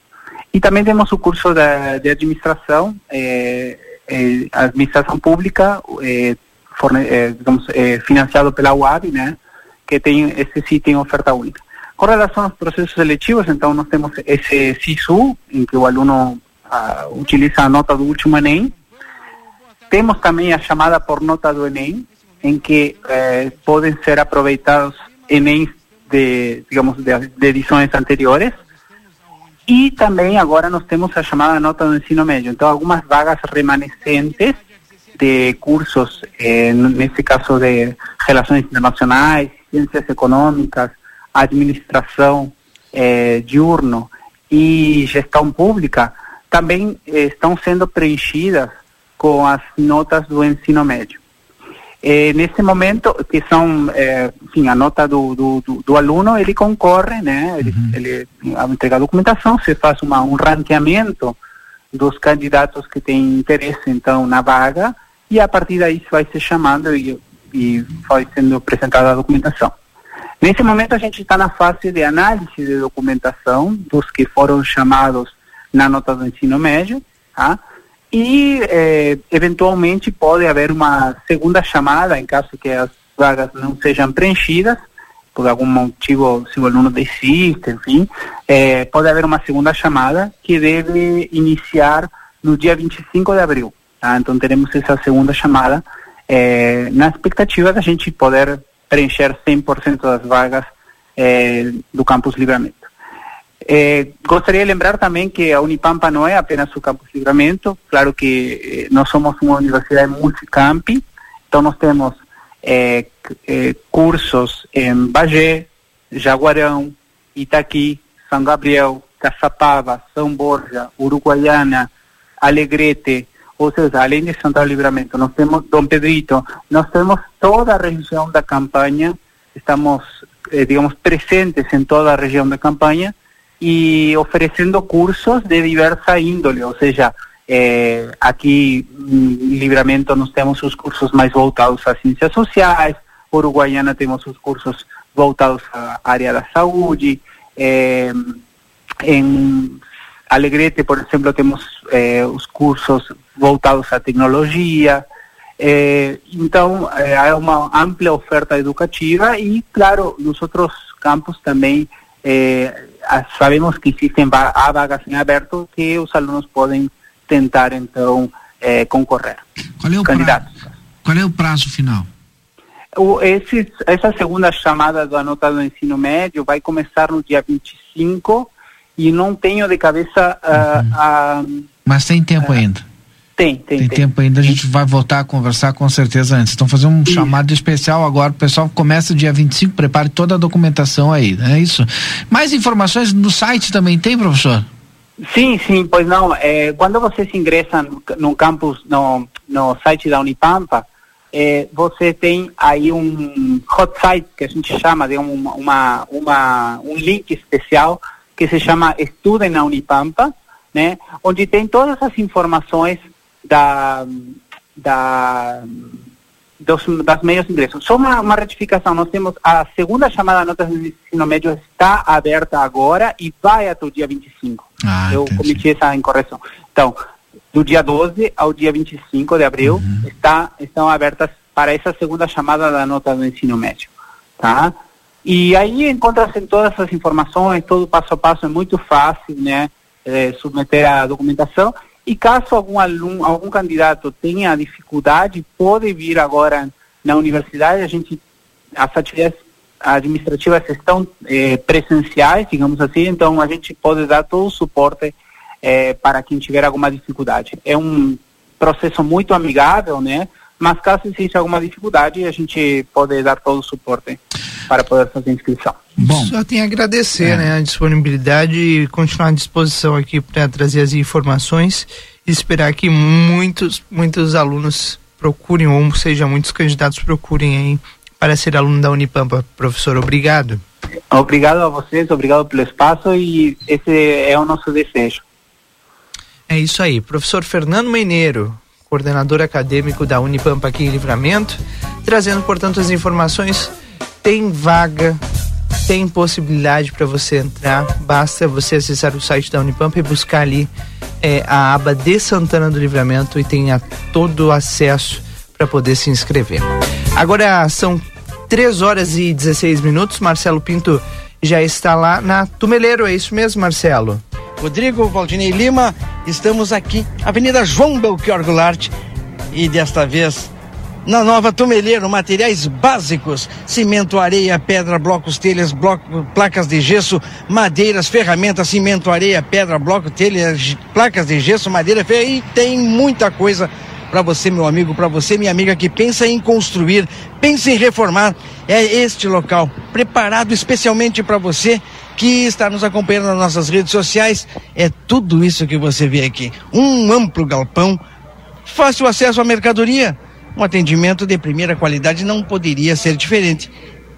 E também temos o curso da, de Administração, eh, Eh, a administração pública, eh, forne, eh, digamos, eh, financiado pela U A B, né, que tem, esse sim tem oferta única. Com relação aos processos seletivos, então nós temos esse SISU, em que o aluno ah, utiliza a nota do último Enem. Temos também a chamada por nota do Enem, em que eh, podem ser aproveitados Enems de, digamos, de, de edições anteriores. E também agora nós temos a chamada nota do ensino médio. Então, algumas vagas remanescentes de cursos, eh, nesse caso de Relações Internacionais, Ciências Econômicas, Administração, eh, Diurno e Gestão Pública, também eh, estão sendo preenchidas com as notas do ensino médio. Eh, nesse momento, que são, eh, enfim, a nota do, do, do, do aluno, ele concorre, né? Ele, uhum. ele entrega a documentação, se faz uma, um ranqueamento dos candidatos que têm interesse, então, na vaga, e a partir daí vai se chamando e, e vai sendo apresentada a documentação. Nesse momento, a gente está na fase de análise de documentação dos que foram chamados na nota do ensino médio, tá? E, eh, eventualmente, pode haver uma segunda chamada, em caso que as vagas não sejam preenchidas, por algum motivo, se o aluno desiste, enfim, eh, pode haver uma segunda chamada que deve iniciar no dia vinte e cinco de abril. Tá? Então, teremos essa segunda chamada eh, na expectativa de a gente poder preencher cem por cento das vagas eh, do Campus Livramento. Eh, gostaria de lembrar também que a Unipampa não é apenas o Campus Livramento, claro que eh, nós somos uma universidade multicamp, então nós temos eh, eh, cursos em Bagé, Jaguarão, Itaqui, São Gabriel, Caçapava, São Borja, Uruguaiana, Alegrete, ou seja, além de Santana do Livramento, nós temos Dom Pedrito, nós temos toda a região da campanha, estamos, eh, digamos, presentes em toda a região da campanha, e oferecendo cursos de diversa índole, ou seja, eh, aqui em Livramento nós temos os cursos mais voltados às ciências sociais, Uruguaiana temos os cursos voltados à área da saúde, eh, em Alegrete, por exemplo, temos eh, os cursos voltados à tecnologia, eh, então eh, há uma ampla oferta educativa e, claro, nos outros campos também, eh, sabemos que existem há vagas em aberto que os alunos podem tentar, então, eh, concorrer. Qual é o candidatos. Prazo? Qual é o prazo final? O, esse, essa segunda chamada do anotado do ensino médio vai começar no dia vinte e cinco e não tenho de cabeça a... Uhum. Uh, Mas tem tempo uh, ainda? Tem, tem, tem. Tem tempo ainda, a gente vai voltar a conversar com certeza antes. Então, fazer um isso. chamado especial agora, o pessoal começa dia vinte e cinco, prepare toda a documentação aí, né? Isso. Mais informações no site também tem, professor? Sim, sim, pois não. É, quando vocês ingressam no campus, no, no site da Unipampa, é, você tem aí um hot site, que a gente chama de um, uma, uma, um link especial, que se chama Estudem na Unipampa, né? Onde tem todas as informações Da, da, dos, das meias de ingresso. Só uma, uma retificação, nós temos a segunda chamada de notas de ensino médio está aberta agora e vai até o dia vinte e cinco. Ah, eu entendi. Cometi essa incorreção. Então, do dia doze ao dia vinte e cinco de abril, uhum. está, estão abertas para essa segunda chamada da nota do ensino médio, tá? E aí encontra-se todas as informações, todo passo a passo, é muito fácil, né, é, submeter a documentação. E caso algum aluno, algum candidato tenha dificuldade, pode vir agora na universidade. A gente, as atividades administrativas estão é, presenciais, digamos assim, então a gente pode dar todo o suporte é, para quem tiver alguma dificuldade. É um processo muito amigável, né? Mas caso exista alguma dificuldade, a gente pode dar todo o suporte para poder fazer a inscrição. Bom, só tenho a agradecer é. né, a disponibilidade e continuar à disposição aqui para trazer as informações e esperar que muitos, muitos alunos procurem, ou seja, muitos candidatos procurem aí para ser aluno da Unipampa. Professor, obrigado. Obrigado a vocês, obrigado pelo espaço e esse é o nosso desejo. É isso aí. Professor Fernando Mineiro, coordenador acadêmico da Unipampa aqui em Livramento, trazendo, portanto, as informações. Tem vaga, tem possibilidade para você entrar, basta você acessar o site da Unipampa e buscar ali é, a aba de Santana do Livramento e tenha todo o acesso para poder se inscrever. Agora são três horas e dezesseis minutos, Marcelo Pinto já está lá na Tumelero, é isso mesmo, Marcelo? Rodrigo, Valdinei Lima, estamos aqui, Avenida João Belchior Goulart, e desta vez na Nova Tumelero, materiais básicos, cimento, areia, pedra, blocos, telhas, bloco, placas de gesso, madeiras, ferramentas, cimento, areia, pedra, bloco, telhas, placas de gesso, madeira, e tem muita coisa para você, meu amigo, para você, minha amiga, que pensa em construir, pensa em reformar. É este local preparado especialmente para você que está nos acompanhando nas nossas redes sociais. É tudo isso que você vê aqui. Um amplo galpão, fácil acesso à mercadoria, um atendimento de primeira qualidade, não poderia ser diferente.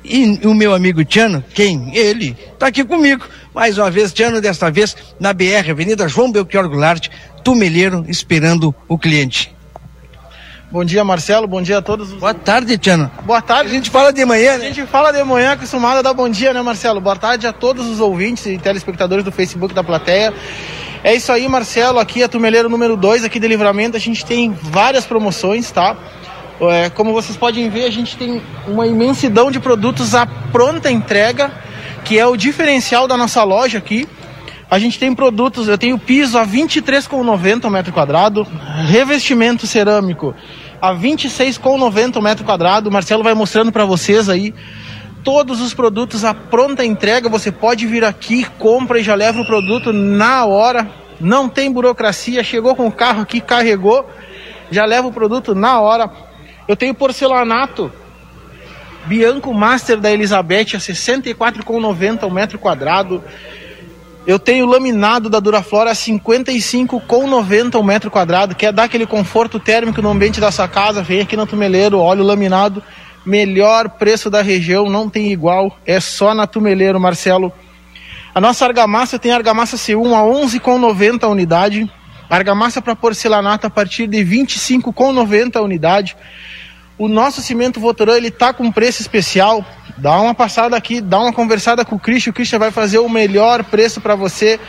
E o meu amigo Tiano, quem? Ele, está aqui comigo. Mais uma vez, Tiano, desta vez na B R, Avenida João Belchior Goulart, Tumelero, esperando o cliente. Bom dia, Marcelo, bom dia a todos. Boa tarde, Tiano. Boa tarde. A gente fala de manhã, né? A gente fala de manhã, acostumado a dar bom dia, né, Marcelo? Boa tarde a todos os ouvintes e telespectadores do Facebook da Plateia. É isso aí, Marcelo, aqui é Tumelero número dois, aqui de Livramento. A gente tem várias promoções, tá? É, como vocês podem ver, a gente tem uma imensidão de produtos à pronta entrega, que é o diferencial da nossa loja aqui. A gente tem produtos, eu tenho piso a vinte e três reais e noventa centavos o metro quadrado, revestimento cerâmico a vinte e seis reais e noventa centavos o metro quadrado. O Marcelo vai mostrando para vocês aí todos os produtos à pronta entrega. Você pode vir aqui, compra e já leva o produto na hora. Não tem burocracia, chegou com o carro aqui, carregou, já leva o produto na hora. Eu tenho porcelanato Bianco Master da Elizabeth a sessenta e quatro reais e noventa centavos o metro quadrado. Eu tenho laminado da Duraflora a cinquenta e cinco reais e noventa centavos o metro quadrado. Quer dar aquele conforto térmico no ambiente da sua casa? Vem aqui na Tumelero, óleo laminado, melhor preço da região, não tem igual, é só na Tumelero, Marcelo. A nossa argamassa, eu tenho argamassa C um a onze reais e noventa centavos a unidade, argamassa para porcelanato a partir de vinte e cinco reais e noventa centavos a unidade. O nosso cimento Votorã, ele tá com preço especial. Dá uma passada aqui, dá uma conversada com o Christian. O Christian vai fazer o melhor preço para você,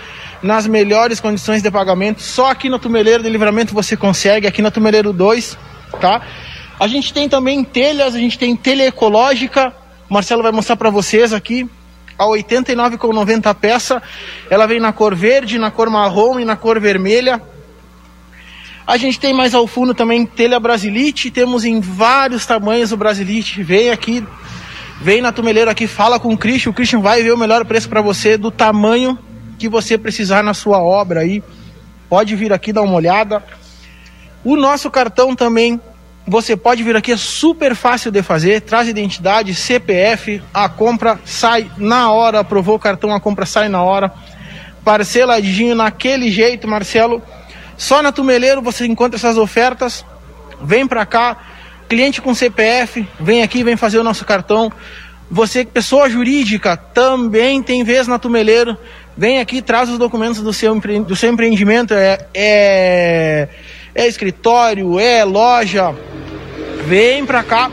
nas melhores condições de pagamento. Só aqui na Tumelero de Livramento você consegue, aqui na Tumelero dois, tá? A gente tem também telhas, a gente tem telha ecológica. O Marcelo vai mostrar para vocês aqui. A oitenta e nove reais e noventa centavos a peça. Ela vem na cor verde, na cor marrom e na cor vermelha. A gente tem mais ao fundo também telha brasilite, temos em vários tamanhos o brasilite. Vem aqui, vem na Tumelero aqui, fala com o Christian, o Christian vai ver o melhor preço para você, do tamanho que você precisar na sua obra aí. Pode vir aqui dar uma olhada. O nosso cartão também, você pode vir aqui, é super fácil de fazer, traz identidade, C P F, a compra sai na hora, aprovou o cartão, a compra sai na hora. Parceladinho naquele jeito, Marcelo. Só na Tumelero você encontra essas ofertas. Vem pra cá, cliente com C P F, vem aqui, vem fazer o nosso cartão. Você, pessoa jurídica, também tem vez na Tumelero. Vem aqui, traz os documentos do seu, empre... do seu empreendimento. É, é... é escritório, é loja, Vem pra cá,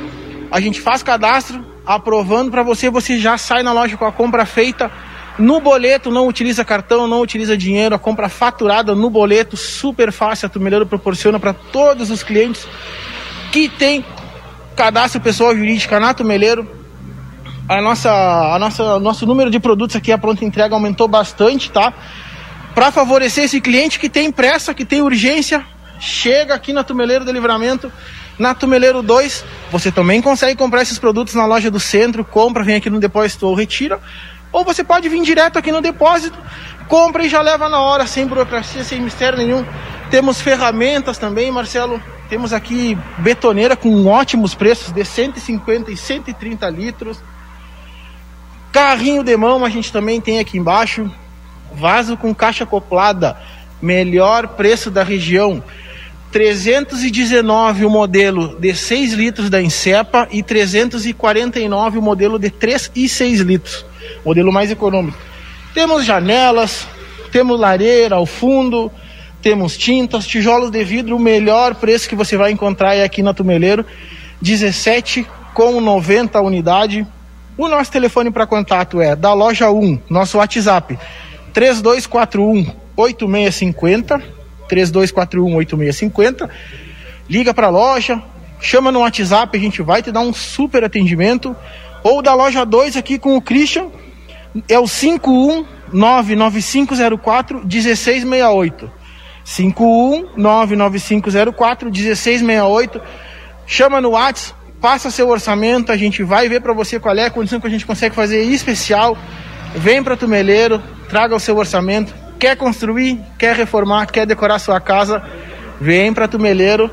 a gente faz cadastro, aprovando pra você, você já sai na loja com a compra feita no boleto, não utiliza cartão, não utiliza dinheiro, a compra faturada no boleto, super fácil, a Tumelero proporciona para todos os clientes que tem cadastro pessoal jurídica na Tumelero. A nossa, a nossa, nosso número de produtos aqui, a pronta entrega aumentou bastante, tá? Para favorecer esse cliente que tem pressa, que tem urgência, chega aqui na Tumelero do Livramento, na Tumelero dois, você também consegue comprar esses produtos na loja do centro, compra, vem aqui no depósito ou retira, ou você pode vir direto aqui no depósito, compra e já leva na hora, sem burocracia, sem mistério nenhum. Temos ferramentas também, Marcelo, temos aqui betoneira com ótimos preços de cento e cinquenta e cento e trinta litros, carrinho de mão a gente também tem aqui embaixo, vaso com caixa acoplada, melhor preço da região, trezentos e dezenove o modelo de seis litros da Insepa e trezentos e quarenta e nove o modelo de três e seis litros, modelo mais econômico. Temos janelas, temos lareira ao fundo, temos tintas, tijolos de vidro, o melhor preço que você vai encontrar é aqui na Tumelero, dezessete reais e noventa centavos a unidade. O nosso telefone para contato é da loja um, nosso WhatsApp, três dois quatro um, oito seis cinco zero, três dois quatro um, oito seis cinco zero, liga para a loja, chama no WhatsApp, a gente vai te dar um super atendimento, ou da loja dois aqui com o Christian, é o cinco um nove, nove cinco zero quatro, um seis seis oito, cinco um nove, nove cinco zero quatro, um seis seis oito, chama no WhatsApp, passa seu orçamento, a gente vai ver para você qual é a condição que a gente consegue fazer especial. Vem para Tumelero, traga o seu orçamento. Quer construir, quer reformar, quer decorar sua casa, vem para Tumelero.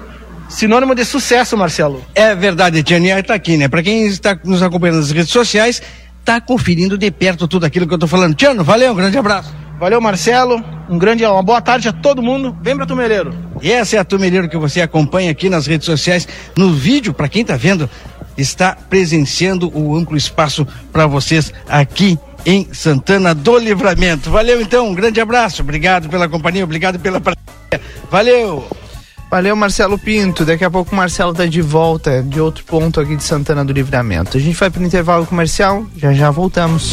Sinônimo de sucesso, Marcelo. É verdade, Tiano, está aqui, né? Para quem está nos acompanhando nas redes sociais, está conferindo de perto tudo aquilo que eu estou falando. Tiano, valeu, um grande abraço. Valeu, Marcelo. Um grande, uma boa tarde a todo mundo. Vem pra Tumelero. E essa é a Tumelero que você acompanha aqui nas redes sociais. No vídeo, para quem tá vendo, está presenciando o amplo espaço para vocês aqui em Santana do Livramento. Valeu, então. Um grande abraço. Obrigado pela companhia. Obrigado pela parceria. Valeu. Valeu, Marcelo Pinto. Daqui a pouco o Marcelo tá de volta de outro ponto aqui de Santana do Livramento. A gente vai pro intervalo comercial. Já já voltamos.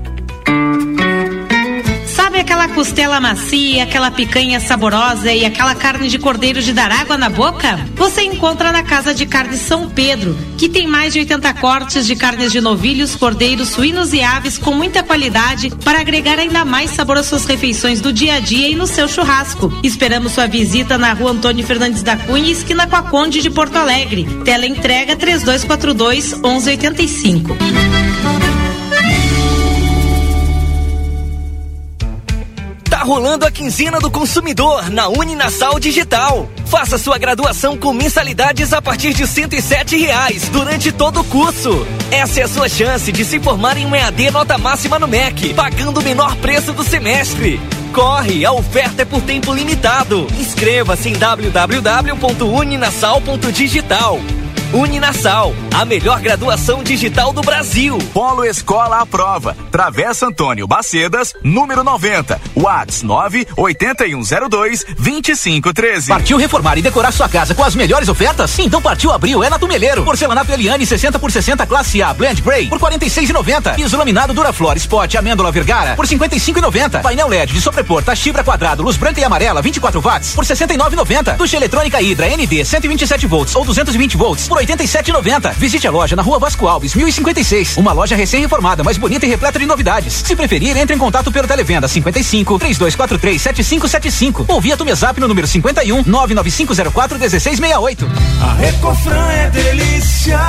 Aquela costela macia, aquela picanha saborosa e aquela carne de cordeiro de dar água na boca? Você encontra na Casa de Carne São Pedro, que tem mais de oitenta cortes de carnes de novilhos, cordeiros, suínos e aves com muita qualidade para agregar ainda mais sabor às suas refeições do dia a dia e no seu churrasco. Esperamos sua visita na Rua Antônio Fernandes da Cunha, esquina com a Conde de Porto Alegre. Tela entrega três dois quatro dois, um um oito cinco. Rolando a quinzena do consumidor na Uninasal Digital. Faça sua graduação com mensalidades a partir de cento e sete reais durante todo o curso. Essa é a sua chance de se formar em um E A D nota máxima no M E C, pagando o menor preço do semestre. Corre, a oferta é por tempo limitado. Inscreva-se em w w w ponto uninasal ponto digital. Uninasal, a melhor graduação digital do Brasil. Polo Escola à Prova, Travessa Antônio Bacedas, número noventa, WhatsApp nove oito um zero dois, dois cinco um três. Partiu reformar e decorar sua casa com as melhores ofertas? Então partiu abril, é na Tumelero. Porcelanato Eliane sessenta por sessenta classe A, Blend Grey, por quarenta e seis reais e noventa. Piso laminado Duraflor Spot Amêndola Vergara, por cinquenta e cinco reais e noventa. Painel L E D de sobrepor, tachibra quadrado, luz branca e amarela, vinte e quatro watts, por sessenta e nove reais e noventa. Ducha eletrônica Hydra N D cento e vinte e sete volts ou duzentos e vinte volts, por oitenta e sete reais e noventa. Visite a loja na Rua Vasco Alves, mil e cinquenta e seis. Uma loja recém-reformada, mas bonita e repleta de novidades. Se preferir, entre em contato pelo televenda cinquenta e cinco, três dois quatro três, sete cinco sete cinco ou via Tumezap no número cinquenta e um, nove nove cinco zero quatro, um seis seis oito. A Recofran é delícia.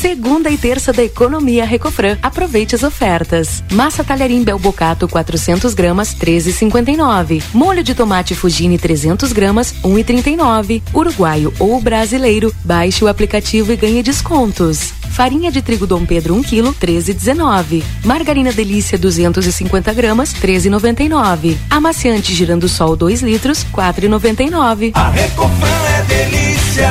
Segunda e terça da Economia Recofran. Aproveite as ofertas. Massa talharim Bel Bocato quatrocentos gramas treze reais e cinquenta e nove centavos. Molho de tomate Fugini trezentos gramas um real e trinta e nove centavos. Uruguaio ou brasileiro, baixe o aplicativo e ganhe descontos. Farinha de trigo Dom Pedro um quilo treze reais e dezenove centavos. Margarina Delícia duzentos e cinquenta gramas treze reais e noventa e nove centavos. Amaciante Girandosol dois litros quatro reais e noventa e nove centavos. A Recofran é delícia.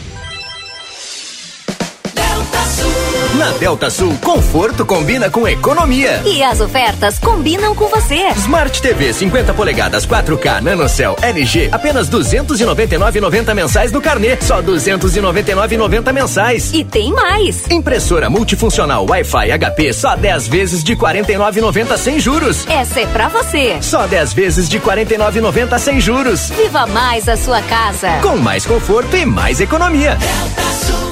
Na Delta Sul, conforto combina com economia. E as ofertas combinam com você. Smart T V cinquenta polegadas quatro K NanoCell L G, apenas duzentos e noventa e nove reais e noventa centavos mensais no carnê, só duzentos e noventa e nove reais e noventa centavos mensais. E tem mais. Impressora multifuncional Wi-Fi H P, só dez vezes de quarenta e nove reais e noventa centavos sem juros. Essa é pra você. Só dez vezes de quarenta e nove reais e noventa centavos sem juros. Viva mais a sua casa. Com mais conforto e mais economia. Delta Sul.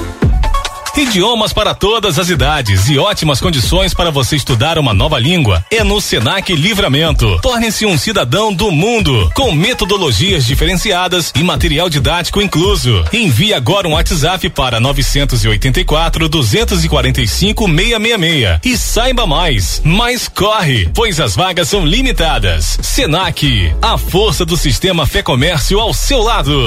Idiomas para todas as idades e ótimas condições para você estudar uma nova língua é no Senac Livramento. Torne-se um cidadão do mundo com metodologias diferenciadas e material didático incluso. Envie agora um WhatsApp para nove oito quatro, dois quatro cinco, seis seis seis e saiba mais, mas corre, pois as vagas são limitadas. Senac, a força do sistema Fé Comércio ao seu lado.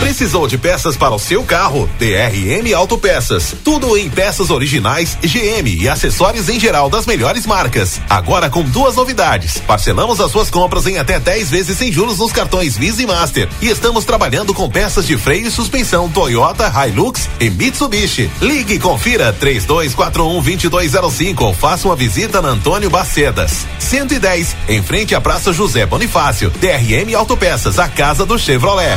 Precisou de peças para o seu carro? D R M Autopeças. Tudo em peças originais, G M e acessórios em geral das melhores marcas. Agora com duas novidades. Parcelamos as suas compras em até dez vezes sem juros nos cartões Visa e Master. E estamos trabalhando com peças de freio e suspensão Toyota, Hilux e Mitsubishi. Ligue e confira três dois quatro um, dois dois zero cinco ou faça uma visita na Antônio Bacedas. cento e dez, em frente à Praça José Bonifácio. D R M Autopeças, a casa do Chevrolet.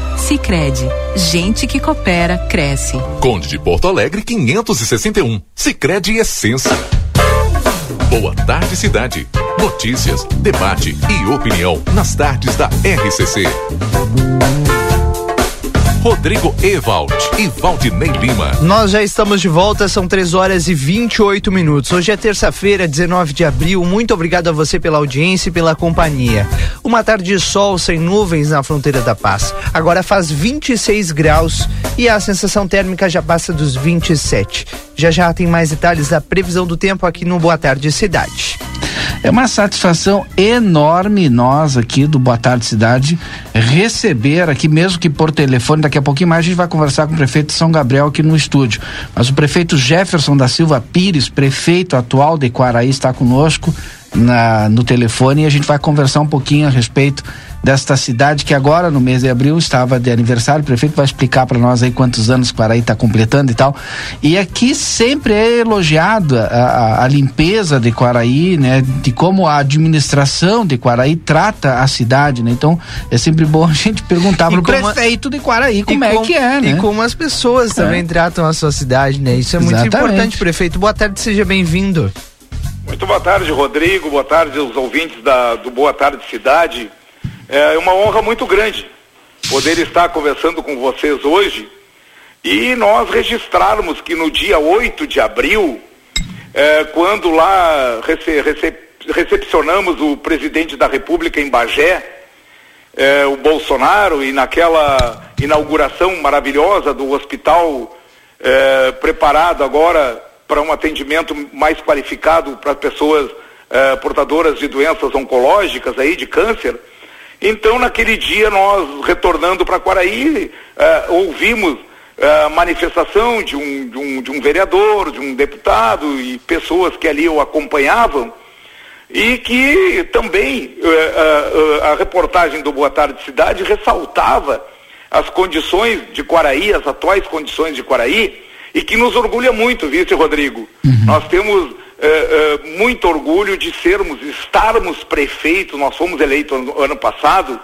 Sicredi, gente que coopera, cresce. Conde de Porto Alegre, quinhentos e sessenta e um. Sicredi Essência. Boa Tarde Cidade. Notícias, debate e opinião nas tardes da R C C. Rodrigo Ewald e Valdinei Lima. Nós já estamos de volta, são três horas e vinte e oito minutos. Hoje é terça-feira, dezenove de abril. Muito obrigado a você pela audiência e pela companhia. Uma tarde de sol sem nuvens na fronteira da paz. Agora faz vinte e seis graus e a sensação térmica já passa dos vinte e sete. Já já tem mais detalhes da previsão do tempo aqui no Boa Tarde Cidade. É uma satisfação enorme nós aqui do Boa Tarde Cidade receber aqui, mesmo que por telefone, daqui a pouquinho mais a gente vai conversar com o prefeito de São Gabriel aqui no estúdio, mas o prefeito Jefferson da Silva Pires, prefeito atual de Quaraí, está conosco na, no telefone, e a gente vai conversar um pouquinho a respeito desta cidade que agora no mês de abril estava de aniversário. O prefeito vai explicar para nós aí quantos anos Quaraí está completando e tal, e aqui sempre é elogiado a, a, a limpeza de Quaraí, né, de como a administração de Quaraí trata a cidade, né, então é sempre bom a gente perguntar pro prefeito a, de Quaraí como é com, que é, né, e como as pessoas é. também tratam a sua cidade, né, isso é Exatamente. Muito importante. Prefeito, boa tarde, seja bem-vindo. Muito boa tarde, Rodrigo, boa tarde aos ouvintes da, do Boa Tarde Cidade. É uma honra muito grande poder estar conversando com vocês hoje e nós registrarmos que no dia oito de abril, é, quando lá rece, rece, recepcionamos o presidente da República em Bagé, é, o Bolsonaro, e naquela inauguração maravilhosa do hospital é, preparado agora para um atendimento mais qualificado para pessoas é, portadoras de doenças oncológicas, aí, de câncer. Então, naquele dia, nós, retornando para Quaraí, eh, ouvimos a eh, manifestação de um, de, um, de um vereador, de um deputado e pessoas que ali o acompanhavam, e que também eh, a, a reportagem do Boa Tarde Cidade ressaltava as condições de Quaraí, as atuais condições de Quaraí, e que nos orgulha muito, vice Rodrigo. Uhum. Nós temos é, é, muito orgulho de sermos, estarmos prefeitos. Nós fomos eleitos ano, ano passado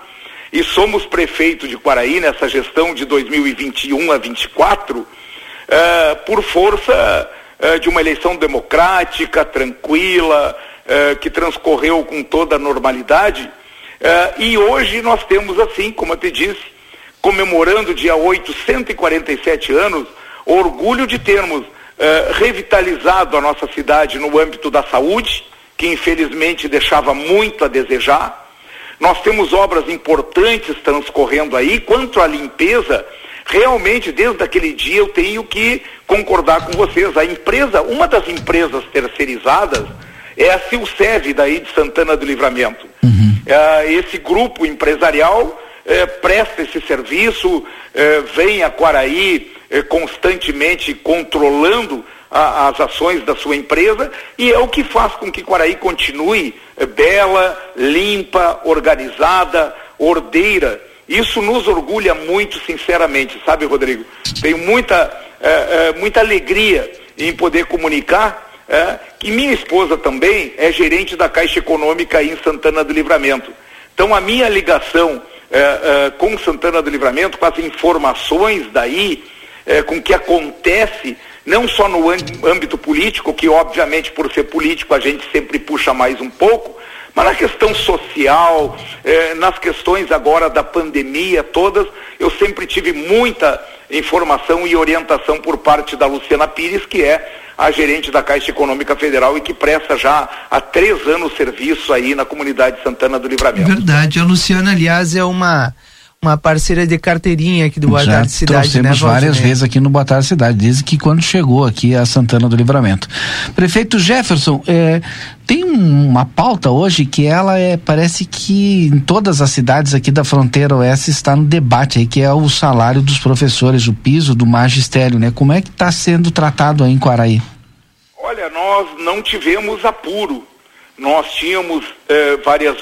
e somos prefeito de Quaraí nessa gestão de dois mil e vinte e um a vinte e quatro é, por força é, de uma eleição democrática, tranquila, é, que transcorreu com toda a normalidade. É, e hoje nós temos, assim, como eu te disse, comemorando dia oito, cento e quarenta e sete anos, orgulho de termos eh, revitalizado a nossa cidade no âmbito da saúde, que infelizmente deixava muito a desejar. Nós temos obras importantes transcorrendo aí. Quanto à limpeza, realmente desde aquele dia eu tenho que concordar com vocês. A empresa, uma das empresas terceirizadas é a Silsev, daí de Santana do Livramento. Uhum. Eh, esse grupo empresarial Eh, presta esse serviço, eh, vem a Quaraí eh, constantemente controlando a, as ações da sua empresa, e é o que faz com que Quaraí continue eh, bela, limpa, organizada, ordeira. Isso nos orgulha muito, sinceramente, sabe, Rodrigo? Tenho muita, eh, eh, muita alegria em poder comunicar eh, que minha esposa também é gerente da Caixa Econômica aí em Santana do Livramento. Então a minha ligação É, é, com Santana do Livramento, com as informações daí, é, com o que acontece, não só no âmbito político, que obviamente por ser político a gente sempre puxa mais um pouco, mas na questão social, é, nas questões agora da pandemia todas, eu sempre tive muita informação e orientação por parte da Luciana Pires, que é a gerente da Caixa Econômica Federal e que presta já há três anos serviço aí na comunidade de Santana do Livramento. Verdade, a Luciana, aliás, é uma, uma parceira de carteirinha aqui do Boa Tarde Cidade. Já trouxemos, né, várias vezes aqui no Boa Tarde Cidade, desde que quando chegou aqui a Santana do Livramento. Prefeito Jefferson, é, tem uma pauta hoje que ela é, parece que em todas as cidades aqui da fronteira oeste está no debate aí, que é o salário dos professores, o piso do magistério, né? Como é que está sendo tratado aí em Quaraí? Olha, nós não tivemos apuro. Nós tínhamos eh, várias,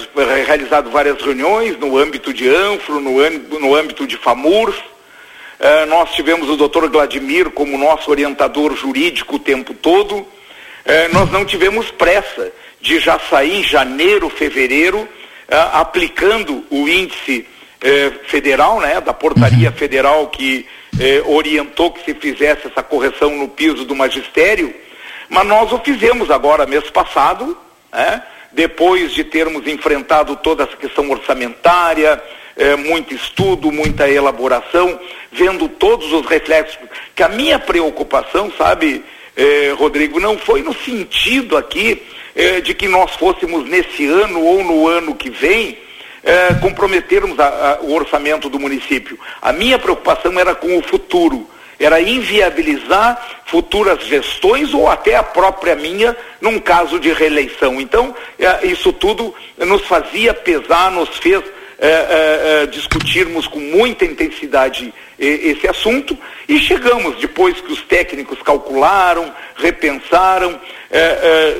realizado várias reuniões no âmbito de Anfro, no âmbito, no âmbito de FAMURS. Eh, nós tivemos o doutor Vladimir como nosso orientador jurídico o tempo todo. Eh, nós não tivemos pressa de já sair em janeiro, fevereiro, eh, aplicando o índice eh, federal, né, da portaria federal que eh, orientou que se fizesse essa correção no piso do magistério, mas nós o fizemos agora, mês passado, né, depois de termos enfrentado toda essa questão orçamentária, eh, muito estudo, muita elaboração, vendo todos os reflexos, que a minha preocupação, sabe, Eh, Rodrigo, não foi no sentido aqui eh, de que nós fôssemos nesse ano ou no ano que vem eh, comprometermos a, a, o orçamento do município. A minha preocupação era com o futuro, era inviabilizar futuras gestões ou até a própria minha num caso de reeleição. Então eh, isso tudo nos fazia pesar, nos fez É, é, é, discutirmos com muita intensidade é, esse assunto, e chegamos, depois que os técnicos calcularam, repensaram, é,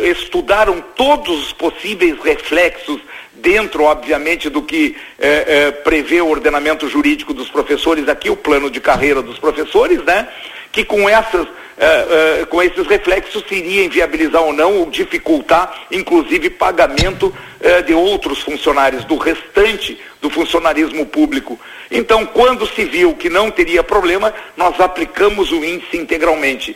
é, estudaram todos os possíveis reflexos dentro, obviamente, do que é, é, prevê o ordenamento jurídico dos professores aqui, o plano de carreira dos professores, né? Que com essas Uh, uh, com esses reflexos seria inviabilizar ou não, ou dificultar inclusive pagamento uh, de outros funcionários, do restante do funcionarismo público. Então, quando se viu que não teria problema, nós aplicamos o índice integralmente.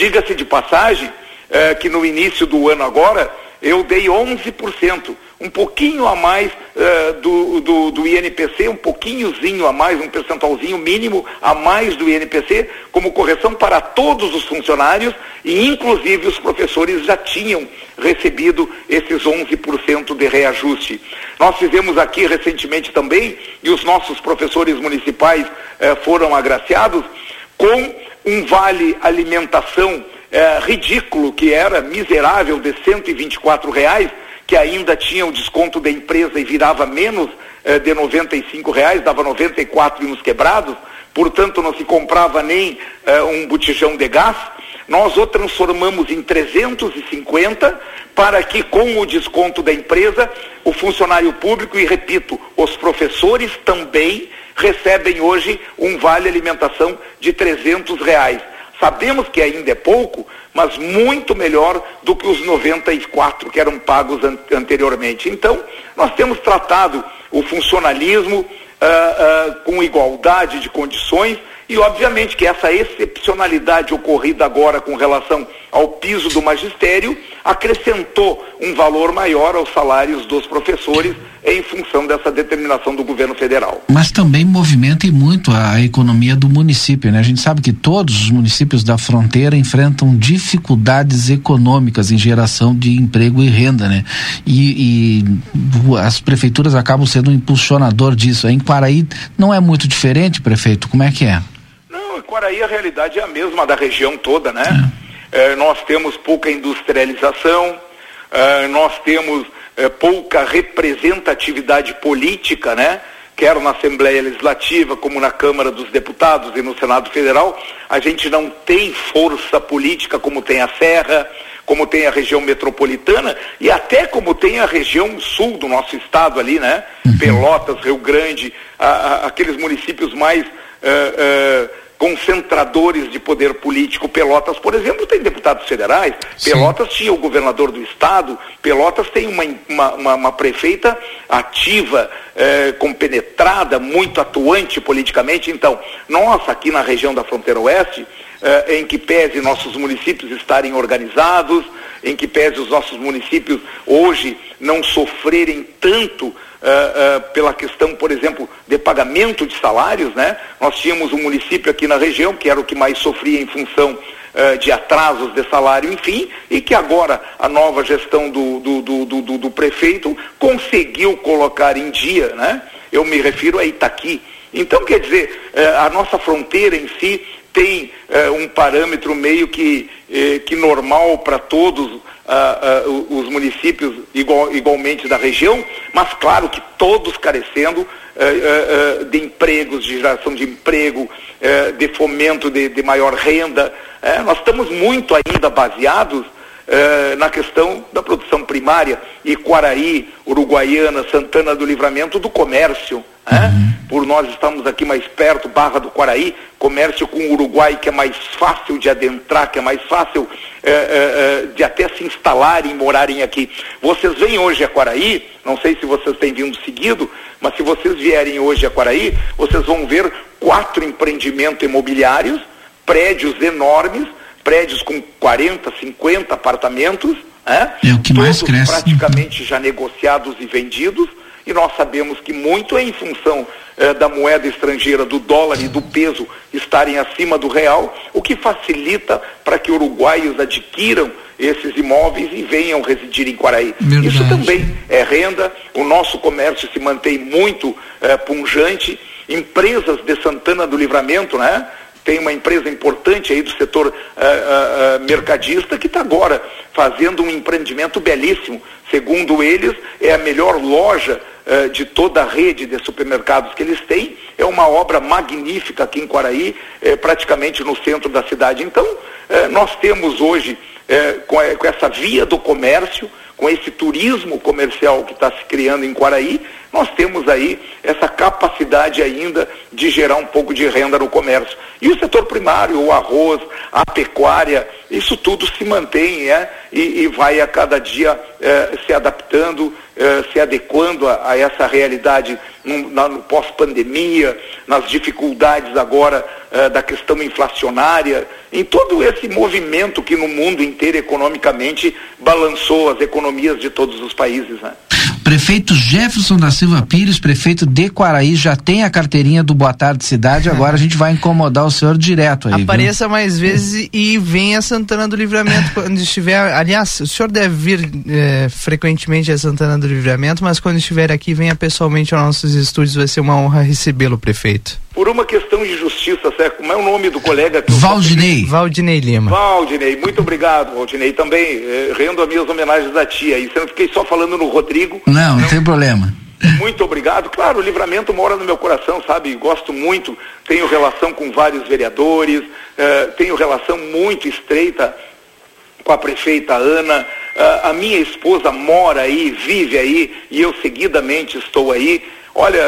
Diga-se de passagem uh, que no início do ano agora eu dei onze por cento, um pouquinho a mais uh, do, do, do I N P C, um pouquinhozinho a mais, um percentualzinho mínimo a mais do I N P C, como correção para todos os funcionários, e inclusive os professores já tinham recebido esses onze por cento de reajuste. Nós fizemos aqui recentemente também, e os nossos professores municipais uh, foram agraciados com um vale alimentação É, ridículo, que era miserável, de cento e vinte e quatro reais, que ainda tinha o desconto da empresa e virava menos é, de noventa e cinco reais, dava noventa e quatro e uns quebrados, portanto não se comprava nem é, um botijão de gás. Nós o transformamos em trezentos e cinquenta, para que com o desconto da empresa, o funcionário público, e repito, os professores também recebem hoje um vale alimentação de trezentos reais. Sabemos que ainda é pouco, mas muito melhor do que os noventa e quatro que eram pagos an- anteriormente. Então, nós temos tratado o funcionalismo uh, uh, com igualdade de condições e, obviamente, que essa excepcionalidade ocorrida agora com relação ao piso do magistério acrescentou um valor maior aos salários dos professores em função dessa determinação do governo federal. Mas também movimenta muito a economia do município, né? A gente sabe que todos os municípios da fronteira enfrentam dificuldades econômicas em geração de emprego e renda, né? E, e as prefeituras acabam sendo um impulsionador disso. Em Quaraí não é muito diferente, prefeito? Como é que é? Não, em Quaraí a realidade é a mesma da região toda, né? É. Eh, nós temos pouca industrialização, eh, nós temos eh, pouca representatividade política, né? Quer na Assembleia Legislativa, como na Câmara dos Deputados e no Senado Federal, a gente não tem força política como tem a Serra, como tem a região metropolitana e até como tem a região sul do nosso estado ali, né? Uhum. Pelotas, Rio Grande, a, a, aqueles municípios mais... Uh, uh, concentradores de poder político. Pelotas, por exemplo, tem deputados federais. Sim. Pelotas tinha o governador do estado, Pelotas tem uma, uma, uma, uma prefeita ativa, eh, compenetrada, muito atuante politicamente. Então, nós aqui na região da fronteira oeste, eh, em que pese nossos municípios estarem organizados, em que pese os nossos municípios hoje não sofrerem tanto Uh, uh, pela questão, por exemplo, de pagamento de salários, né? Nós tínhamos um município aqui na região que era o que mais sofria em função uh, de atrasos de salário, enfim, e que agora a nova gestão do, do, do, do, do prefeito conseguiu colocar em dia, né? Eu me refiro a Itaqui. Então, quer dizer, uh, a nossa fronteira em si tem uh, um parâmetro meio que, uh, que normal para todos, Uh, uh, os municípios igual, igualmente da região, mas claro que todos carecendo uh, uh, uh, de empregos, de geração de emprego, uh, de fomento de, de maior renda. Uh, nós estamos muito ainda baseados uh, na questão da produção primária, e Quaraí, Uruguaiana, Santana do Livramento, do comércio. Uhum. Né? Por nós estamos aqui mais perto, Barra do Quaraí, comércio com o Uruguai, que é mais fácil de adentrar, que é mais fácil é, é, é, de até se instalarem e morarem aqui. Vocês vêm hoje a Quaraí, não sei se vocês têm vindo seguido, mas se vocês vierem hoje a Quaraí, vocês vão ver quatro empreendimentos imobiliários, prédios enormes, prédios com quarenta, cinquenta apartamentos, né? É o que todos mais cresce, praticamente já negociados e vendidos. E nós sabemos que muito é em função eh, da moeda estrangeira, do dólar e do peso estarem acima do real, o que facilita para que uruguaios adquiram esses imóveis e venham residir em Quaraí. Verdade. Isso também é renda, o nosso comércio se mantém muito eh, punjante, empresas de Santana do Livramento, né? Tem uma empresa importante aí do setor uh, uh, mercadista que está agora fazendo um empreendimento belíssimo. Segundo eles, é a melhor loja uh, de toda a rede de supermercados que eles têm. É uma obra magnífica aqui em Quaraí, eh, praticamente no centro da cidade. Então, eh, nós temos hoje, eh, com, a, com essa via do comércio, com esse turismo comercial que está se criando em Quaraí, nós temos aí essa capacidade ainda de gerar um pouco de renda no comércio. E o setor primário, o arroz, a pecuária, isso tudo se mantém, né? e, e vai a cada dia eh, se adaptando, eh, se adequando a, a essa realidade no, na, no pós-pandemia, nas dificuldades agora eh, da questão inflacionária, em todo esse movimento que no mundo inteiro economicamente balançou as economias de todos os países, né? Prefeito Jefferson da Silva Pires, prefeito de Quaraí, já tem a carteirinha do Boa Tarde Cidade, agora a gente vai incomodar o senhor direto aí. Apareça, viu? Mais vezes e venha a Santana do Livramento quando estiver, aliás, o senhor deve vir eh, frequentemente a Santana do Livramento, mas quando estiver aqui, venha pessoalmente aos nossos estúdios, vai ser uma honra recebê-lo, prefeito. Por uma questão de justiça, certo? Como é o nome do colega? Que Valdinei. Eu... Valdinei Lima. Valdinei, muito obrigado, Valdinei. Também eh, rendo as minhas homenagens a ti aí. Você não fiquei só falando no Rodrigo. Não, não, não tem problema. Muito obrigado. Claro, o Livramento mora no meu coração, sabe? Gosto muito, tenho relação com vários vereadores, eh, tenho relação muito estreita com a prefeita Ana. Eh, a minha esposa mora aí, vive aí, e eu seguidamente estou aí. Olha,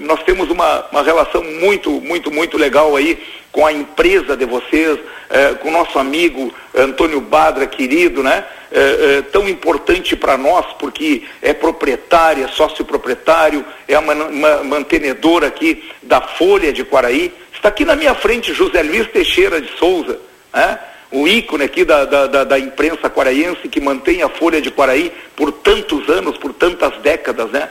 nós temos uma, uma relação muito, muito, muito legal aí com a empresa de vocês, eh, com o nosso amigo Antônio Badra, querido, né? É, é, tão importante para nós, porque é proprietário, é sócio proprietário, é uma, uma mantenedora aqui da Folha de Quaraí. Está aqui na minha frente José Luiz Teixeira de Souza, né? O ícone aqui da, da, da, da imprensa quaraiense, que mantém a Folha de Quaraí por tantos anos, por tantas décadas, né?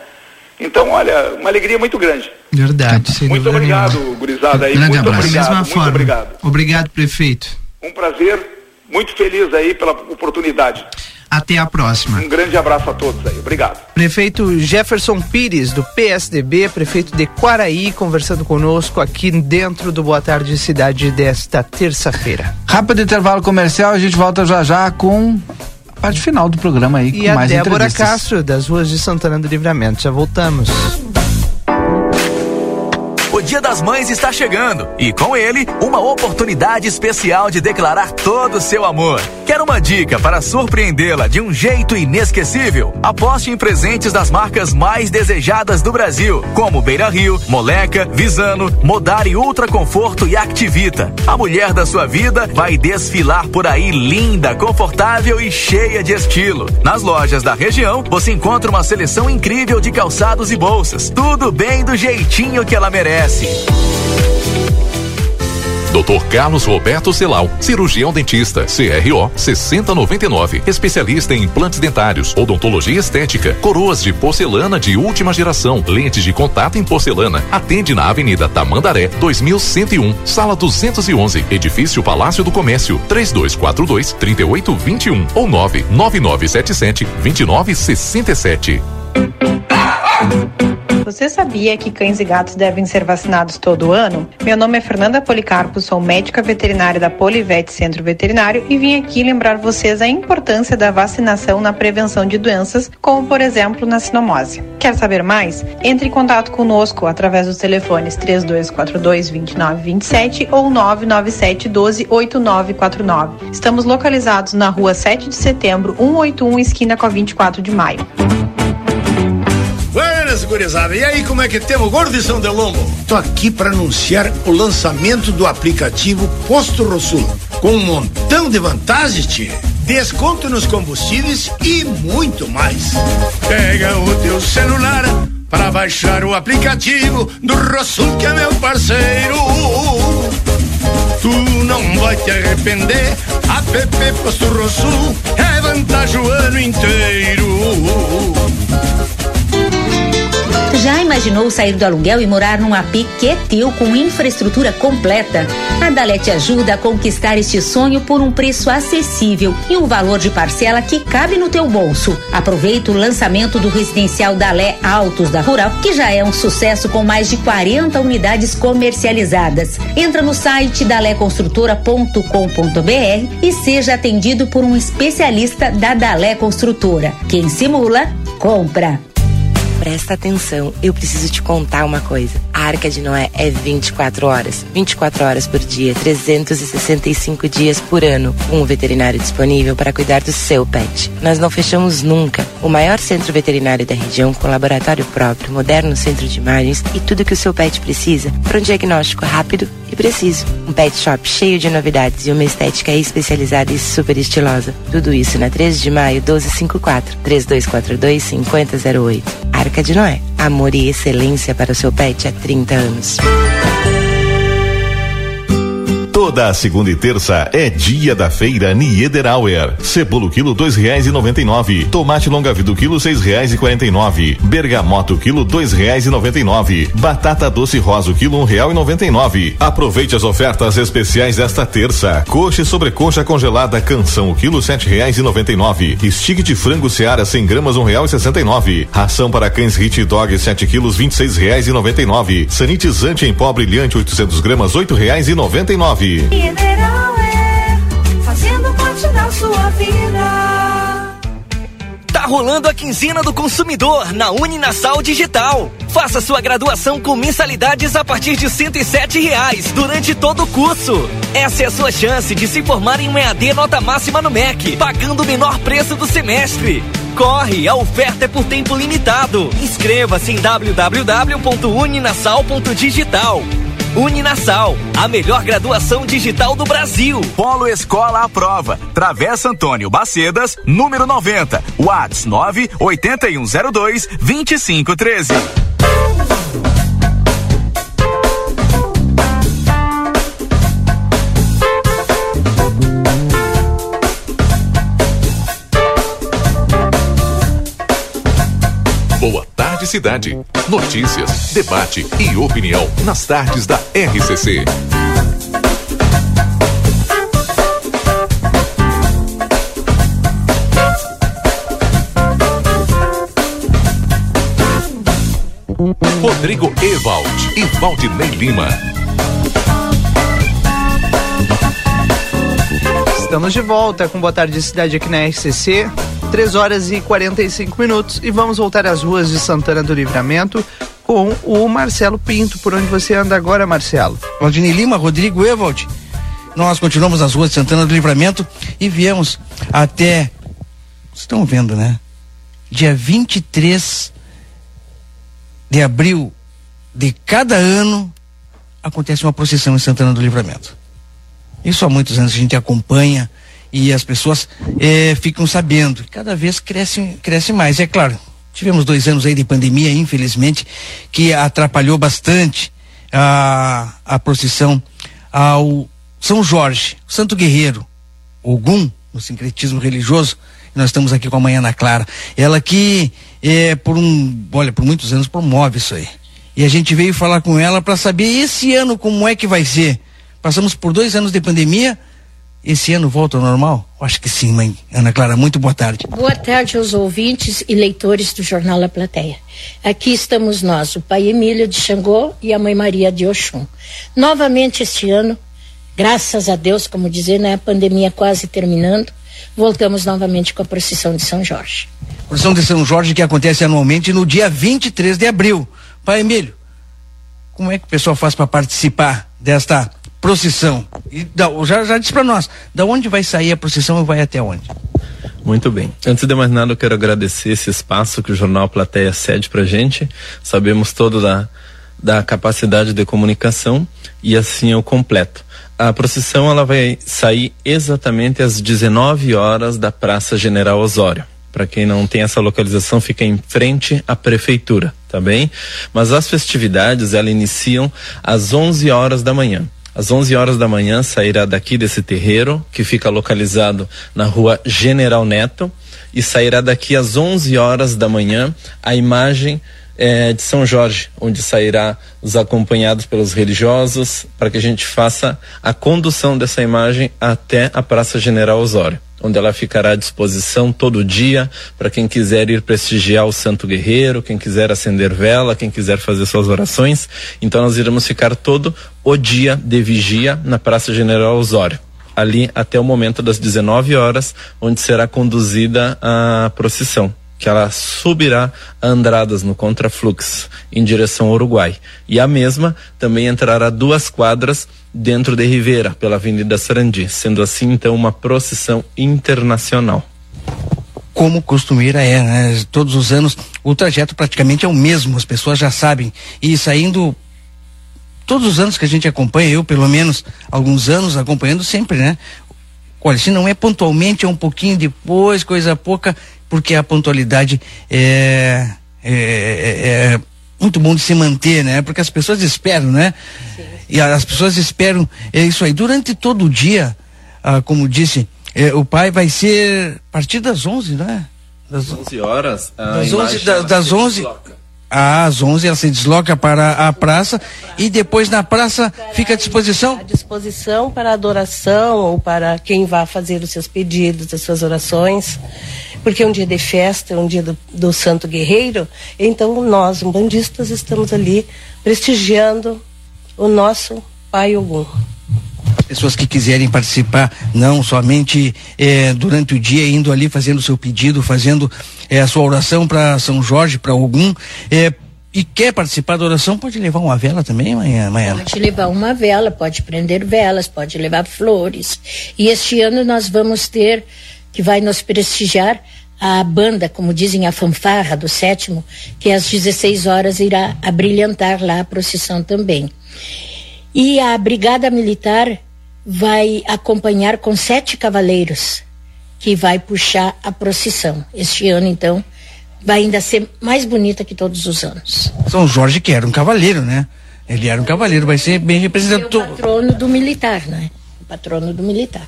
Então, olha, uma alegria muito grande. Verdade, sem dúvida. Muito obrigado, nenhuma. Gurizada. Aí. Muito abraço. Obrigado, mesma muito forma. Obrigado. Obrigado, prefeito. Um prazer. Muito feliz aí pela oportunidade. Até a próxima. Um grande abraço a todos aí. Obrigado. Prefeito Jefferson Pires, do P S D B, prefeito de Quaraí, conversando conosco aqui dentro do Boa Tarde Cidade desta terça-feira. Rápido intervalo comercial, a gente volta já já com a parte final do programa aí, e com a mais Débora entrevistas. Castro, das ruas de Santana do Livramento. Já voltamos. O Dia das Mães está chegando e com ele, uma oportunidade especial de declarar todo o seu amor. Quer uma dica para surpreendê-la de um jeito inesquecível? Aposte em presentes das marcas mais desejadas do Brasil, como Beira Rio, Moleca, Visano, Modari Ultra Conforto e Activita. A mulher da sua vida vai desfilar por aí linda, confortável e cheia de estilo. Nas lojas da região, você encontra uma seleção incrível de calçados e bolsas. Tudo bem do jeitinho que ela merece. doutor Carlos Roberto Celal, cirurgião dentista, C R O sessenta e nove nove, especialista em implantes dentários, odontologia estética, coroas de porcelana de última geração, lentes de contato em porcelana. Atende na Avenida Tamandaré, dois mil cento e um, sala duzentos e onze, edifício Palácio do Comércio, trinta e dois quarenta e dois, trinta e oito vinte e um ou nove nove nove sete sete, dois nove seis sete. Você sabia que cães e gatos devem ser vacinados todo ano? Meu nome é Fernanda Policarpo, sou médica veterinária da Clinvet Centro Veterinário e vim aqui lembrar vocês a importância da vacinação na prevenção de doenças, como por exemplo na cinomose. Quer saber mais? Entre em contato conosco através dos telefones trinta e dois quarenta e dois, vinte e nove vinte e sete ou nove nove sete um dois oito nove quatro nove. Estamos localizados na rua sete de setembro, cento e oitenta e um, esquina com a vinte e quatro de maio. Buenas, gurizada. E aí, como é que temos, gordo e São Delombo? Tô aqui para anunciar o lançamento do aplicativo Posto Rossul, com um montão de vantagens, tchê. Desconto nos combustíveis e muito mais. Pega o teu celular para baixar o aplicativo do Rossul, que é meu parceiro. Tu não vai te arrepender. App Posto Rossul é vantagem o ano inteiro. Já imaginou sair do aluguel e morar num A P Quetil com infraestrutura completa? A Dalé te ajuda a conquistar este sonho por um preço acessível e um valor de parcela que cabe no teu bolso. Aproveita o lançamento do residencial Dalé Altos da Rural, que já é um sucesso com mais de quarenta unidades comercializadas. Entra no site dalé construtora ponto com ponto br e seja atendido por um especialista da Dalé Construtora. Quem simula, compra. Presta atenção, eu preciso te contar uma coisa. A Arca de Noé é vinte e quatro horas, vinte e quatro horas por dia, trezentos e sessenta e cinco dias por ano, com um veterinário disponível para cuidar do seu pet. Nós não fechamos nunca. O maior centro veterinário da região, com laboratório próprio, moderno centro de imagens e tudo que o seu pet precisa para um diagnóstico rápido e preciso. Um pet shop cheio de novidades e uma estética especializada e super estilosa. Tudo isso na três de maio, doze cinquenta e quatro, trinta e dois quarenta e dois, cinquenta zero oito. Arca de Noé, amor e excelência para o seu pet há trinta anos. Toda a segunda e terça é dia da feira Niederauer. Cebola quilo dois reais e noventa e nove. Tomate longa vida quilo seis reais e quarenta e nove. Bergamota quilo dois reais e noventa e nove. Batata doce rosa quilo um real e noventa e nove. Aproveite as ofertas especiais desta terça. Coxa e sobrecoxa congelada Canção quilo sete reais e noventa e nove. Estique de frango Seara cem gramas um real e sessenta e nove. Ração para cães Hit Dog sete quilos vinte e seis reais e noventa e nove. Sanitizante em pó brilhante oitocentos gramas oito reais e noventa e nove. Niederauer, fazendo parte da sua vida. Tá rolando a quinzena do consumidor na Uninasal Digital. Faça sua graduação com mensalidades a partir de cento e sete reais durante todo o curso. Essa é a sua chance de se formar em um E A D nota máxima no M E C, pagando o menor preço do semestre. Corre, a oferta é por tempo limitado. Inscreva-se em w w w ponto uninasal ponto digital. Uninasal, a melhor graduação digital do Brasil. Polo Escola à Prova, Travessa Antônio Bacedas, número noventa, WhatsApp nove oito um zero dois, dois cinco um três. Boa Tarde Cidade. Notícias, debate e opinião nas tardes da R C C. Rodrigo Ewald e Valdinei Lima. Estamos de volta com Boa Tarde Cidade aqui na R C C. três horas e quarenta e cinco minutos e vamos voltar às ruas de Santana do Livramento com o Marcelo Pinto. Por onde você anda agora, Marcelo? Valdinei Lima, Rodrigo Ewald, nós continuamos nas ruas de Santana do Livramento e viemos até, vocês estão vendo, né? Dia vinte e três de abril de cada ano acontece uma procissão em Santana do Livramento. Isso há muitos anos a gente acompanha. E as pessoas eh, ficam sabendo, cada vez cresce, cresce mais. É claro, tivemos dois anos aí de pandemia, infelizmente, que atrapalhou bastante a, a procissão ao São Jorge, Santo Guerreiro, Ogum, no sincretismo religioso. Nós estamos aqui com a Mãe Ana Clara, ela que eh, por um, olha, por muitos anos promove isso aí. E a gente veio falar com ela para saber esse ano como é que vai ser. Passamos por dois anos de pandemia. Esse ano volta ao normal? Acho que sim, mãe Ana Clara. Muito boa tarde. Boa tarde aos ouvintes e leitores do Jornal A Plateia. Aqui estamos nós, o Pai Emílio de Xangô e a Mãe Maria de Oxum. Novamente este ano, graças a Deus, como dizer, né, a pandemia quase terminando, voltamos novamente com a procissão de São Jorge. Procissão de São Jorge que acontece anualmente no dia vinte e três de abril. Pai Emílio, como é que o pessoal faz para participar desta procissão? E da, já, já disse para nós, da onde vai sair a procissão e vai até onde? Muito bem. Antes de mais nada, eu quero agradecer esse espaço que o Jornal Plateia cede para a gente. Sabemos toda da, da capacidade de comunicação e assim eu completo. A procissão ela vai sair exatamente às dezenove horas da Praça General Osório. Para quem não tem essa localização, fica em frente à prefeitura, tá bem? Mas as festividades ela iniciam às onze horas da manhã. Às onze horas da manhã sairá daqui desse terreiro, que fica localizado na rua General Neto, e sairá daqui às onze horas da manhã a imagem eh, de São Jorge, onde sairá os acompanhados pelos religiosos, para que a gente faça a condução dessa imagem até a Praça General Osório, onde ela ficará à disposição todo dia para quem quiser ir prestigiar o Santo Guerreiro, quem quiser acender vela, quem quiser fazer suas orações. Então nós iremos ficar todo o dia de vigia na Praça General Osório, ali até o momento das dezenove horas, onde será conduzida a procissão, que ela subirá a Andradas no contrafluxo em direção ao Uruguai. E a mesma também entrará duas quadras dentro de Rivera, pela Avenida Sarandi, sendo assim então uma procissão internacional. Como costumeira é, né? Todos os anos o trajeto praticamente é o mesmo, as pessoas já sabem. E saindo todos os anos que a gente acompanha, eu pelo menos alguns anos acompanhando sempre, né? Olha, se não é pontualmente, é um pouquinho depois, coisa pouca, porque a pontualidade é, é, é muito bom de se manter, né? Porque as pessoas esperam, né? Sim. E as pessoas esperam, é isso aí. Durante todo o dia, ah, como disse, eh, o pai vai ser a partir das onze, né? Das onze horas? Das onze, da, das onze às onze ela se desloca para a praça e depois na praça fica à disposição? À disposição para adoração ou para quem vá fazer os seus pedidos, as suas orações, porque é um dia de festa, é um dia do, do Santo Guerreiro. Então nós, umbandistas, estamos ali prestigiando o nosso Pai Ogum. Pessoas que quiserem participar, não somente eh, durante o dia, indo ali fazendo o seu pedido, fazendo eh, a sua oração para São Jorge, para Ogum, eh, e quer participar da oração, pode levar uma vela também, Mãe Ana? Pode levar uma vela, pode prender velas, pode levar flores. E este ano nós vamos ter, que vai nos prestigiar, a banda, como dizem, a fanfarra do sétimo, que às dezesseis horas irá abrilhantar lá a procissão também. E a Brigada Militar vai acompanhar com sete cavaleiros, que vai puxar a procissão. Este ano, então, vai ainda ser mais bonita que todos os anos. São Jorge, que era um cavaleiro, né? Ele era um cavaleiro, vai ser bem representado. É o patrono do militar, né? O patrono do militar.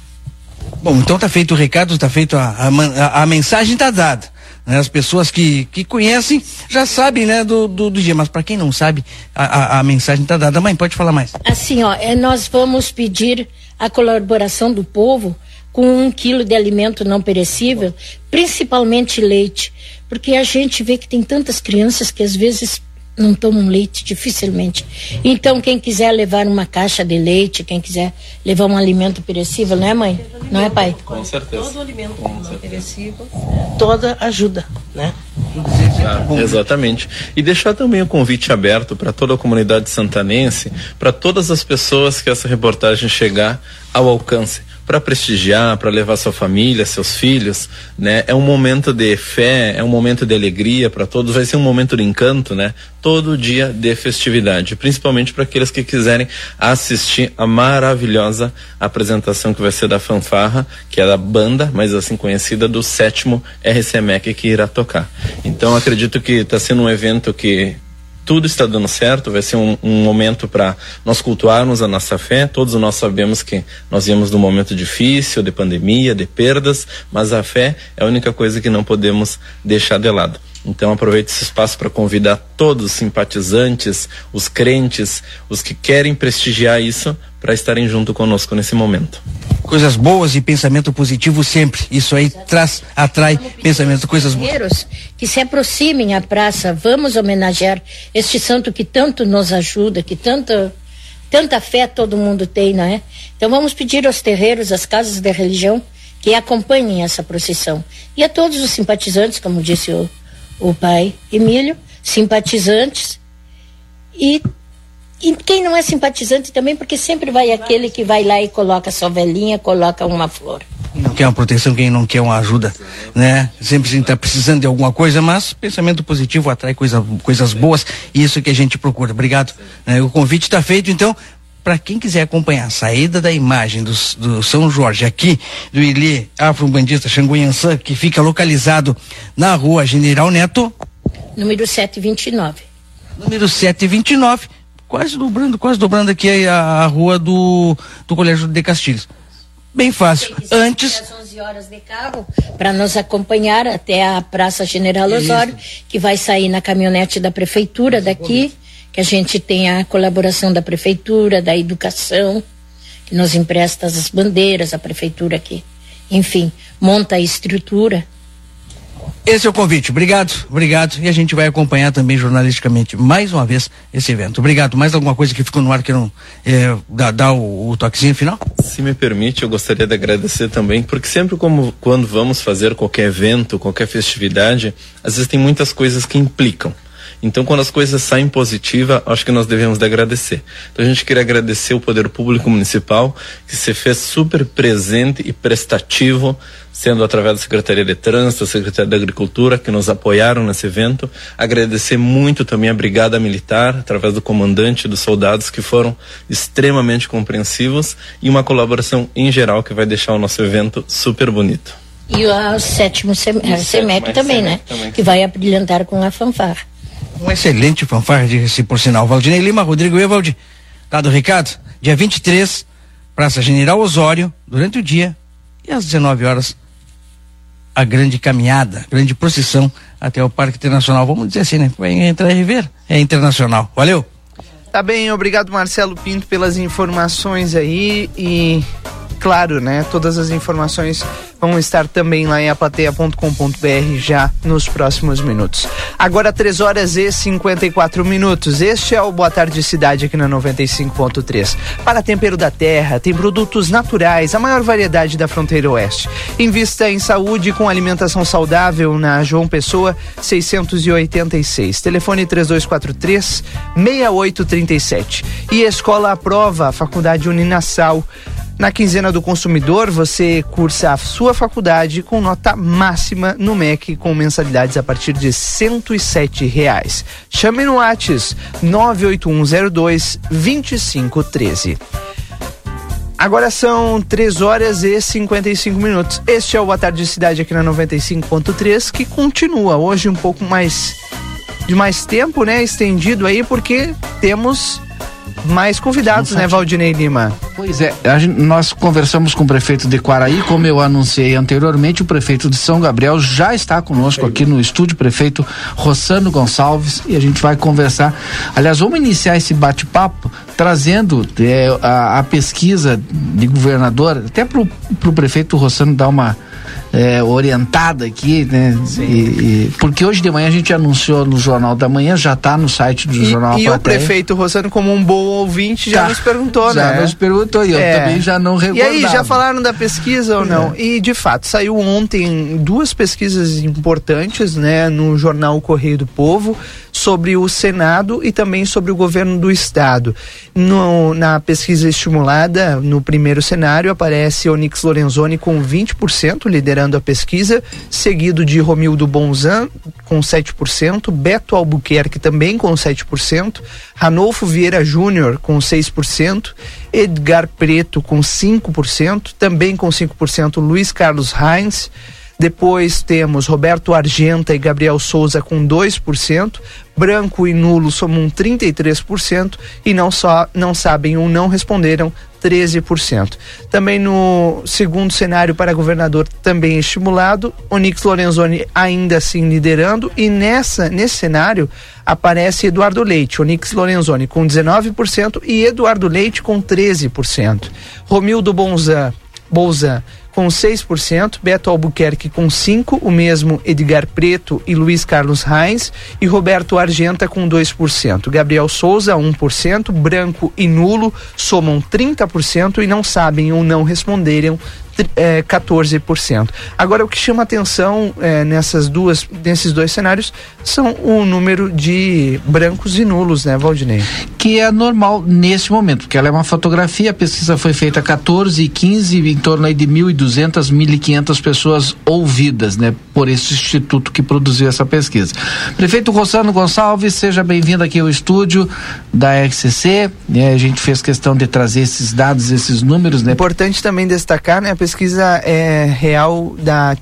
Bom, então tá feito o recado, tá feito a, a, a mensagem, tá dada, né? As pessoas que, que conhecem já sabem, né, do, do, do dia, mas para quem não sabe, a, a, a mensagem tá dada. Mãe, pode falar mais. Assim, ó, é, nós vamos pedir a colaboração do povo com um quilo de alimento não perecível, principalmente leite, porque a gente vê que tem tantas crianças que às vezes não tomam leite, dificilmente. Então, quem quiser levar uma caixa de leite, quem quiser levar um alimento perecível, né, mãe? Não é, pai? Com certeza. Todo alimento não perecível, toda ajuda, né? Ah, exatamente. E deixar também o convite aberto para toda a comunidade santanense, para todas as pessoas que essa reportagem chegar ao alcance, para prestigiar, para levar sua família, seus filhos, né? É um momento de fé, é um momento de alegria para todos, vai ser um momento de encanto, né? Todo dia de festividade, principalmente para aqueles que quiserem assistir a maravilhosa apresentação que vai ser da fanfarra, que é da banda, mas assim conhecida, do sétimo R C M E C que irá tocar. Então acredito que está sendo um evento que tudo está dando certo, vai ser um, um momento para nós cultuarmos a nossa fé. Todos nós sabemos que nós viemos de um momento difícil, de pandemia, de perdas, mas a fé é a única coisa que não podemos deixar de lado. Então aproveito esse espaço para convidar todos os simpatizantes, os crentes, os que querem prestigiar isso, para estarem junto conosco nesse momento. Coisas boas e pensamento positivo sempre. Isso aí traz, atrai pensamentos, coisas boas. Que se aproximem à praça, vamos homenagear este santo que tanto nos ajuda, que tanto, tanta fé todo mundo tem, não é? Então vamos pedir aos terreiros, às casas da religião, que acompanhem essa procissão. E a todos os simpatizantes, como disse o, o pai Emílio, simpatizantes e E quem não é simpatizante também, porque sempre vai aquele que vai lá e coloca sua velhinha, coloca uma flor. Quem não quer uma proteção, quem não quer uma ajuda, né? Sempre a gente está precisando de alguma coisa, mas pensamento positivo atrai coisa, coisas boas, e isso que a gente procura. Obrigado. Né? O convite está feito, então, para quem quiser acompanhar a saída da imagem do, do São Jorge aqui, do Ilê Afro-Bandista Xanguiançã, que fica localizado na rua General Neto. Número setecentos e vinte e nove. Número setecentos e vinte e nove. Quase dobrando, quase dobrando aqui a, a rua do, do Colégio de Castilhos. Bem fácil. Antes, às onze horas de carro, para nos acompanhar até a Praça General Osório, isso, que vai sair na caminhonete da prefeitura daqui, que a gente tem a colaboração da prefeitura, da educação, que nos empresta as bandeiras, a prefeitura aqui. Enfim, monta a estrutura. Esse é o convite. Obrigado, obrigado. E a gente vai acompanhar também jornalisticamente mais uma vez esse evento. Obrigado. Mais alguma coisa que ficou no ar que não é, dá, dá o, o toquezinho final? Se me permite, eu gostaria de agradecer também, porque sempre como quando vamos fazer qualquer evento, qualquer festividade, às vezes tem muitas coisas que implicam. Então, quando as coisas saem positiva, acho que nós devemos de agradecer. Então, a gente queria agradecer o Poder Público Municipal, que se fez super presente e prestativo, sendo através da Secretaria de Trânsito, da Secretaria da Agricultura, que nos apoiaram nesse evento. Agradecer muito também a Brigada Militar, através do comandante e dos soldados, que foram extremamente compreensivos, e uma colaboração em geral que vai deixar o nosso evento super bonito. E o sétimo R C M E C também, né? Também. Que vai abrilhantar com a fanfarra. Um excelente fanfarra, de por sinal. Valdinei Lima, Rodrigo Ewald, dado o recado, dia vinte e três, Praça General Osório, durante o dia, e às dezenove horas, a grande caminhada, grande procissão até o Parque Internacional. Vamos dizer assim, né? Vai entrar e ver, é internacional. Valeu! Tá bem, obrigado, Marcelo Pinto, pelas informações aí, e claro, né? Todas as informações vão estar também lá em aplateia ponto com ponto br já nos próximos minutos. Agora três horas e cinquenta e quatro minutos. Este é o Boa Tarde Cidade aqui na noventa e cinco ponto três. Para tempero da terra, tem produtos naturais, a maior variedade da fronteira oeste. Invista em saúde com alimentação saudável na João Pessoa seiscentos e oitenta e seis. Telefone três dois quatro três, seis oito três sete. E Escola à Prova, Faculdade Uninassal. Na quinzena do consumidor, você cursa a sua faculdade com nota máxima no M E C, com mensalidades a partir de cento e sete reais. Chame no WhatsApp nove oito um zero dois, dois cinco um três. Agora são três horas e cinquenta e cinco minutos. Este é o Boa Tarde Cidade aqui na noventa e cinco ponto três, que continua hoje um pouco mais de mais tempo, né? Estendido aí, porque temos mais convidados, né, Valdinei Lima? Pois é, a gente, nós conversamos com o prefeito de Quaraí, como eu anunciei anteriormente, o prefeito de São Gabriel já está conosco aqui no estúdio, prefeito Rossano Gonçalves, e a gente vai conversar. Aliás, vamos iniciar esse bate-papo trazendo é, a, a pesquisa de governador, até para o prefeito Rossano dar uma É, orientada aqui, né? E, e, porque hoje de manhã a gente anunciou no Jornal da Manhã, já está no site do e, Jornal e Plateia. E o prefeito Rossano, como um bom ouvinte, já tá. nos perguntou, já né? Já nos perguntou e é. eu também já não recordava. E aí, já falaram da pesquisa ou não? É. E de fato, saiu ontem duas pesquisas importantes, né? No jornal Correio do Povo, sobre o Senado e também sobre o governo do Estado. No, na pesquisa estimulada, no primeiro cenário, aparece Onyx Lorenzoni com vinte por cento, liderando a pesquisa, seguido de Romildo Bonzan com sete por cento, Beto Albuquerque também com sete por cento, Ranolfo Vieira Júnior com seis por cento, Edgar Preto com cinco por cento, também com cinco por cento Luiz Carlos Reins. Depois temos Roberto Argenta e Gabriel Souza com dois por cento, branco e nulo somam trinta e três por cento e não só não sabem ou não responderam treze por cento. Também no segundo cenário para governador, também estimulado, Onyx Lorenzoni ainda assim liderando, e nessa, nesse cenário aparece Eduardo Leite, Onyx Lorenzoni com dezenove por cento e Eduardo Leite com treze por cento. Romildo Bonzan, Bolzan com seis por cento, Beto Albuquerque com cinco por cento, o mesmo Edgar Preto e Luiz Carlos Reis, e Roberto Argenta com dois por cento. Gabriel Souza, um por cento, branco e nulo somam trinta por cento e não sabem ou não responderam é, quatorze por cento. Agora, o que chama atenção é, nessas duas, nesses dois cenários são o número de brancos e nulos, né, Valdinei? Que é normal nesse momento, porque ela é uma fotografia. A pesquisa foi feita catorze e quinze, em torno aí de mil e duzentas, mil e quinhentas pessoas ouvidas, né, por esse instituto que produziu essa pesquisa. Prefeito Rossano Gonçalves, seja bem-vindo aqui ao estúdio da R C C, né? A gente fez questão de trazer esses dados, esses números, né? Importante também destacar, né, a pesquisa é real da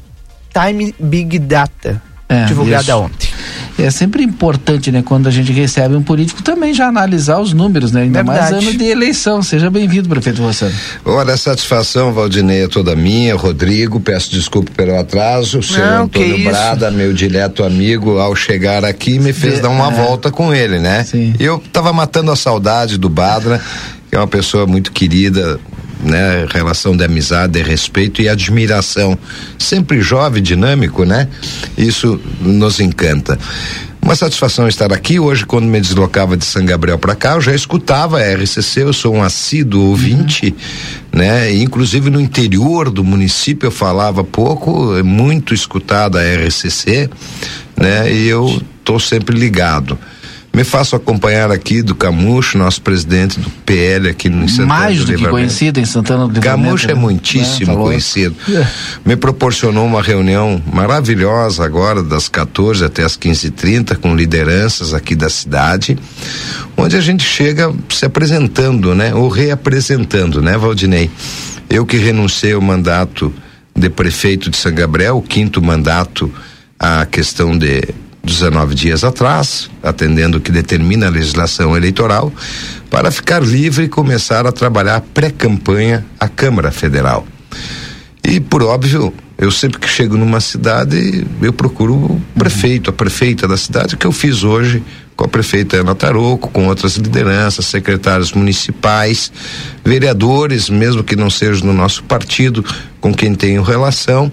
Time Big Data, é, divulgada isso. ontem. É sempre importante, né, quando a gente recebe um político, também já analisar os números, né? Ainda Verdade. mais ano de eleição. Seja bem-vindo, prefeito Rossano. Olha, a satisfação, Valdinei, é toda minha. Rodrigo, peço desculpa pelo atraso. O senhor Não, Antônio Brada, meu dileto amigo, ao chegar aqui, me fez de... dar uma é. volta com ele, né? Sim. Eu tava matando a saudade do Badra, que é uma pessoa muito querida, né? Relação de amizade, de respeito e admiração, sempre jovem, dinâmico, né? Isso nos encanta. Uma satisfação estar aqui. Hoje, quando me deslocava de São Gabriel para cá, eu já escutava a R C C, eu sou um assíduo ouvinte, uhum. né? E, inclusive no interior do município eu falava pouco, é muito escutada a R C C, né? E eu tô sempre ligado. Me faço acompanhar aqui do Camucho, nosso presidente do P L aqui no Santana do Livramento. Mais do que conhecido em Santana do Livramento. Camucho é muitíssimo é, tá conhecido. É. Me proporcionou uma reunião maravilhosa agora, das quatorze até as quinze e trinta, com lideranças aqui da cidade, onde a gente chega se apresentando, né? Ou reapresentando, né, Valdinei? Eu que renunciei ao mandato de prefeito de São Gabriel, o quinto mandato, a questão de dezenove dias atrás, atendendo o que determina a legislação eleitoral, para ficar livre e começar a trabalhar pré-campanha à Câmara Federal. E, por óbvio, eu sempre que chego numa cidade, eu procuro o prefeito, a prefeita da cidade, que eu fiz hoje com a prefeita Ana Tarouco, com outras lideranças, secretários municipais, vereadores, mesmo que não sejam do nosso partido, com quem tenho relação,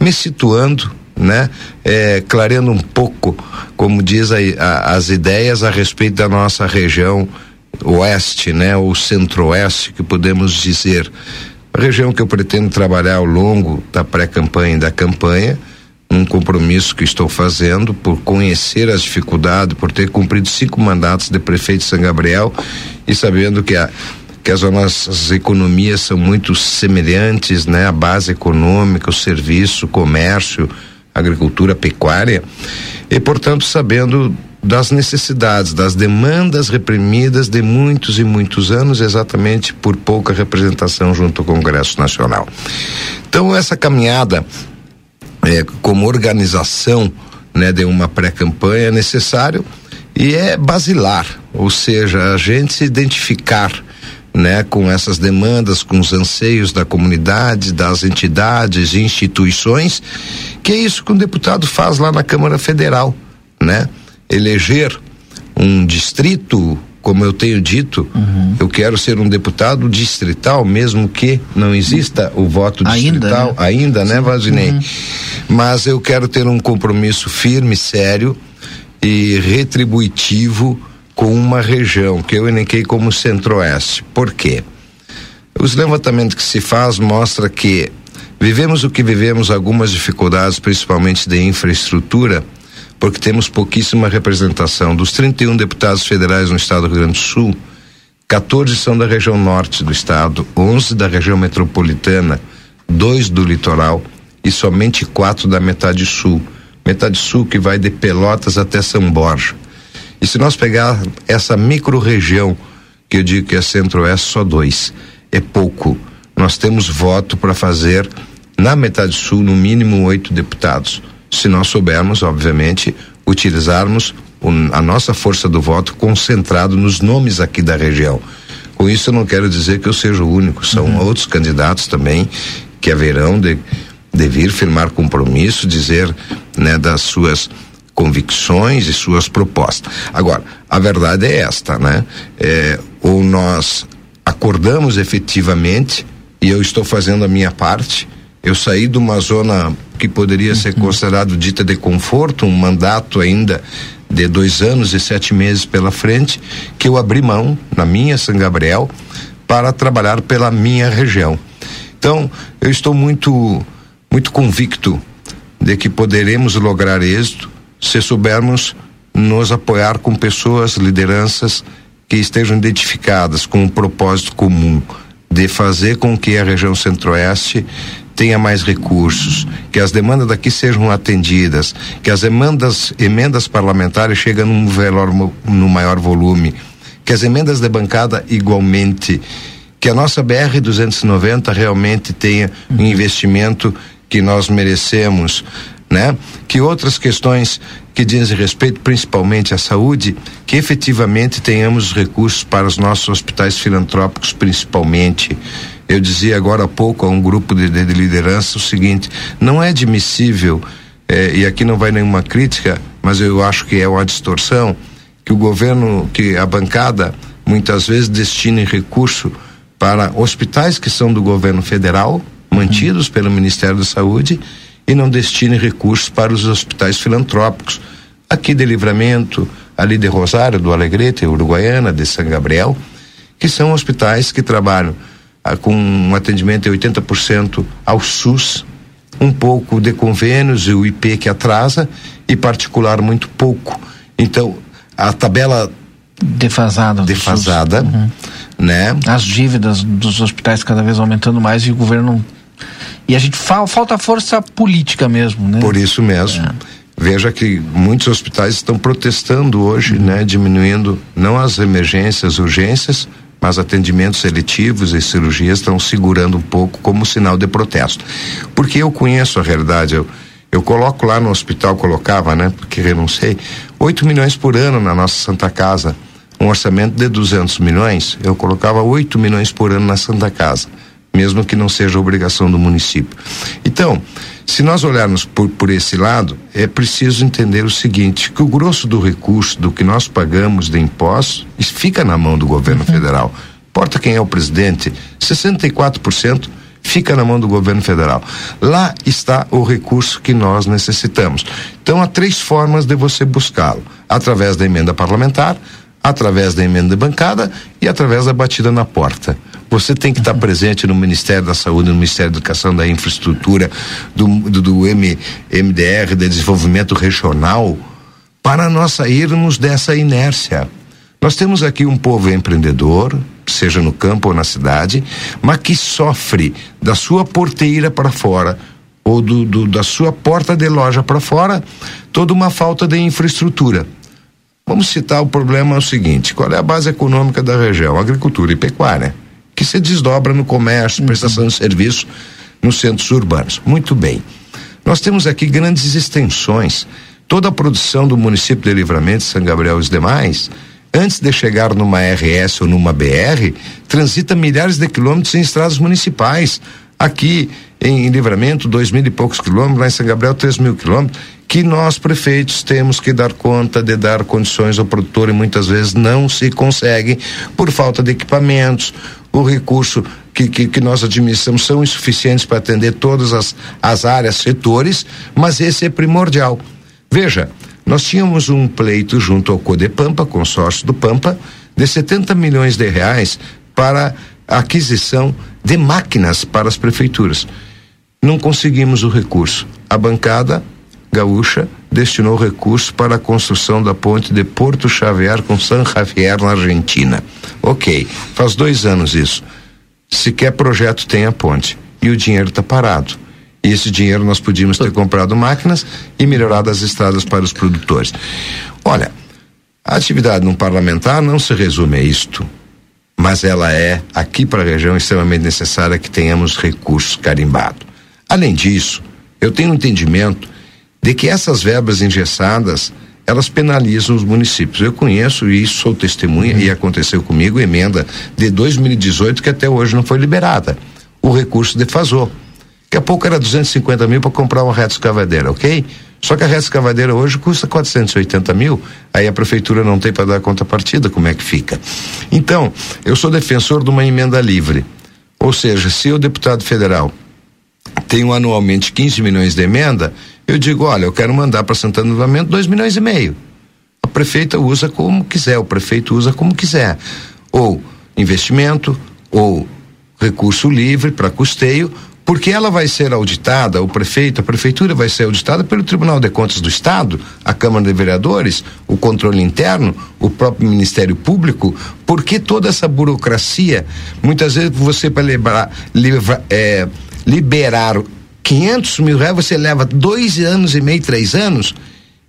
me situando, né? É, clareando um pouco, como diz a, a, as ideias a respeito da nossa região oeste, né? Ou centro-oeste, que podemos dizer. A região que eu pretendo trabalhar ao longo da pré-campanha e da campanha, um compromisso que estou fazendo por conhecer as dificuldades, por ter cumprido cinco mandatos de prefeito de São Gabriel e sabendo que a que as nossas economias são muito semelhantes, né? A base econômica, o serviço, o comércio, agricultura, pecuária, e portanto sabendo das necessidades, das demandas reprimidas de muitos e muitos anos, exatamente por pouca representação junto ao Congresso Nacional. Então essa caminhada é, como organização, né, de uma pré-campanha é necessário e é basilar, ou seja, a gente se identificar, né, com essas demandas, com os anseios da comunidade, das entidades e instituições, que é isso que um deputado faz lá na Câmara Federal, né? Eleger um distrito, como eu tenho dito, uhum. eu quero ser um deputado distrital, mesmo que não exista o voto distrital ainda, né, ainda, né, Valdinei? Uhum. Mas eu quero ter um compromisso firme, sério e retributivo com uma região que eu elenquei como Centro-Oeste. Por quê? Os levantamentos que se faz mostra que vivemos o que vivemos, algumas dificuldades, principalmente de infraestrutura, porque temos pouquíssima representação. Dos trinta e um deputados federais no estado do Rio Grande do Sul, quatorze são da região norte do estado, onze da região metropolitana, dois do litoral e somente quatro da metade sul. Metade sul que vai de Pelotas até São Borja. E se nós pegar essa micro-região, que eu digo que é Centro-Oeste, só dois. É pouco. Nós temos voto para fazer na metade sul, no mínimo, oito deputados. Se nós soubermos, obviamente, utilizarmos o, a nossa força do voto concentrado nos nomes aqui da região. Com isso eu não quero dizer que eu seja o único, são uhum. outros candidatos também que haverão de, de vir firmar compromisso, dizer, né, das suas convicções e suas propostas. Agora, a verdade é esta, né? É, ou nós acordamos efetivamente, e eu estou fazendo a minha parte. Eu saí de uma zona que poderia uhum. ser considerado dita de conforto, um mandato ainda de dois anos e sete meses pela frente, que eu abri mão na minha São Gabriel para trabalhar pela minha região. Então, eu estou muito, muito convicto de que poderemos lograr êxito se soubermos nos apoiar com pessoas, lideranças que estejam identificadas com um propósito comum de fazer com que a região Centro-Oeste tenha mais recursos, que as demandas daqui sejam atendidas, que as emendas, emendas parlamentares cheguem num velor, no maior volume, que as emendas de bancada igualmente, que a nossa B R duzentos e noventa realmente tenha um investimento que nós merecemos, né? Que outras questões que dizem respeito principalmente à saúde, que efetivamente tenhamos recursos para os nossos hospitais filantrópicos principalmente. Eu dizia agora há pouco a um grupo de, de liderança o seguinte, não é admissível, eh, e aqui não vai nenhuma crítica, mas eu acho que é uma distorção, que o governo, que a bancada muitas vezes destine recurso para hospitais que são do governo federal, mantidos pelo Ministério da Saúde, e não destine recursos para os hospitais filantrópicos, aqui de Livramento, ali de Rosário, do Alegrete, Uruguaiana, de São Gabriel, que são hospitais que trabalham com um atendimento de oitenta por cento ao SUS, um pouco de convênios e o I P que atrasa e particular muito pouco. Então, a tabela defasada, defasada, uhum. né? As dívidas dos hospitais cada vez aumentando mais e o governo e a gente fala, falta força política mesmo, né? Por isso mesmo. É. Veja que muitos hospitais estão protestando hoje, uhum. né? Diminuindo não as emergências, urgências, mas atendimentos seletivos e cirurgias estão segurando um pouco como sinal de protesto. Porque eu conheço a realidade, eu, eu coloco lá no hospital, colocava, né, porque eu não sei, oito milhões por ano na nossa Santa Casa, um orçamento de duzentos milhões, eu colocava oito milhões por ano na Santa Casa, mesmo que não seja obrigação do município. Então, se nós olharmos por, por esse lado, é preciso entender o seguinte, que o grosso do recurso, do que nós pagamos de impostos, fica na mão do governo uhum. federal. Importa quem é o presidente, sessenta e quatro por cento fica na mão do governo federal. Lá está o recurso que nós necessitamos. Então, há três formas de você buscá-lo. Através da emenda parlamentar, através da emenda de bancada e através da batida na porta. Você tem que estar uhum. tá presente no Ministério da Saúde, no Ministério da Educação, da Infraestrutura, do, do, do M, MDR, do Desenvolvimento Regional, para nós sairmos dessa inércia. Nós temos aqui um povo empreendedor, seja no campo ou na cidade, mas que sofre da sua porteira para fora ou do, do, da sua porta de loja para fora, toda uma falta de infraestrutura. Vamos citar o problema é o seguinte: qual é a base econômica da região? Agricultura e pecuária, que se desdobra no comércio, prestação de serviço nos centros urbanos. Muito bem. Nós temos aqui grandes extensões. Toda a produção do município de Livramento, São Gabriel e os demais, antes de chegar numa R S ou numa B R, transita milhares de quilômetros em estradas municipais. Aqui em Livramento, dois mil e poucos quilômetros, lá em São Gabriel, três mil quilômetros, que nós, prefeitos, temos que dar conta de dar condições ao produtor e muitas vezes não se consegue por falta de equipamentos. O recurso que, que, que nós administramos são insuficientes para atender todas as, as áreas, setores, mas esse é primordial. Veja, nós tínhamos um pleito junto ao Codepampa, consórcio do Pampa, de setenta milhões de reais para aquisição de máquinas para as prefeituras. Não conseguimos o recurso. A bancada gaúcha destinou recursos para a construção da ponte de Porto Xavier com San Javier na Argentina. Ok, faz dois anos isso. Sequer projeto tem a ponte e o dinheiro está parado. E esse dinheiro nós podíamos ter comprado máquinas e melhorado as estradas para os produtores. Olha, a atividade num parlamentar não se resume a isto, mas ela é, aqui para a região, extremamente necessária que tenhamos recursos carimbados. Além disso, eu tenho um entendimento de que essas verbas engessadas, elas penalizam os municípios. Eu conheço e sou testemunha, uhum. e aconteceu comigo, emenda de dois mil e dezoito que até hoje não foi liberada. O recurso defasou. Daqui a pouco era duzentos e cinquenta mil para comprar uma reta escavadeira, ok? Só que a reta escavadeira hoje custa quatrocentos e oitenta mil, aí a prefeitura não tem para dar contrapartida, como é que fica? Então, eu sou defensor de uma emenda livre. Ou seja, se o deputado federal tem anualmente quinze milhões de emenda, eu digo, olha, eu quero mandar para Santana do Livramento dois milhões e meio. A prefeita usa como quiser, o prefeito usa como quiser. Ou investimento, ou recurso livre para custeio, porque ela vai ser auditada, o prefeito, a prefeitura vai ser auditada pelo Tribunal de Contas do Estado, a Câmara de Vereadores, o controle interno, o próprio Ministério Público, porque toda essa burocracia, muitas vezes você para liberar, livra, é, liberar quinhentos mil reais, você leva dois anos e meio, três anos,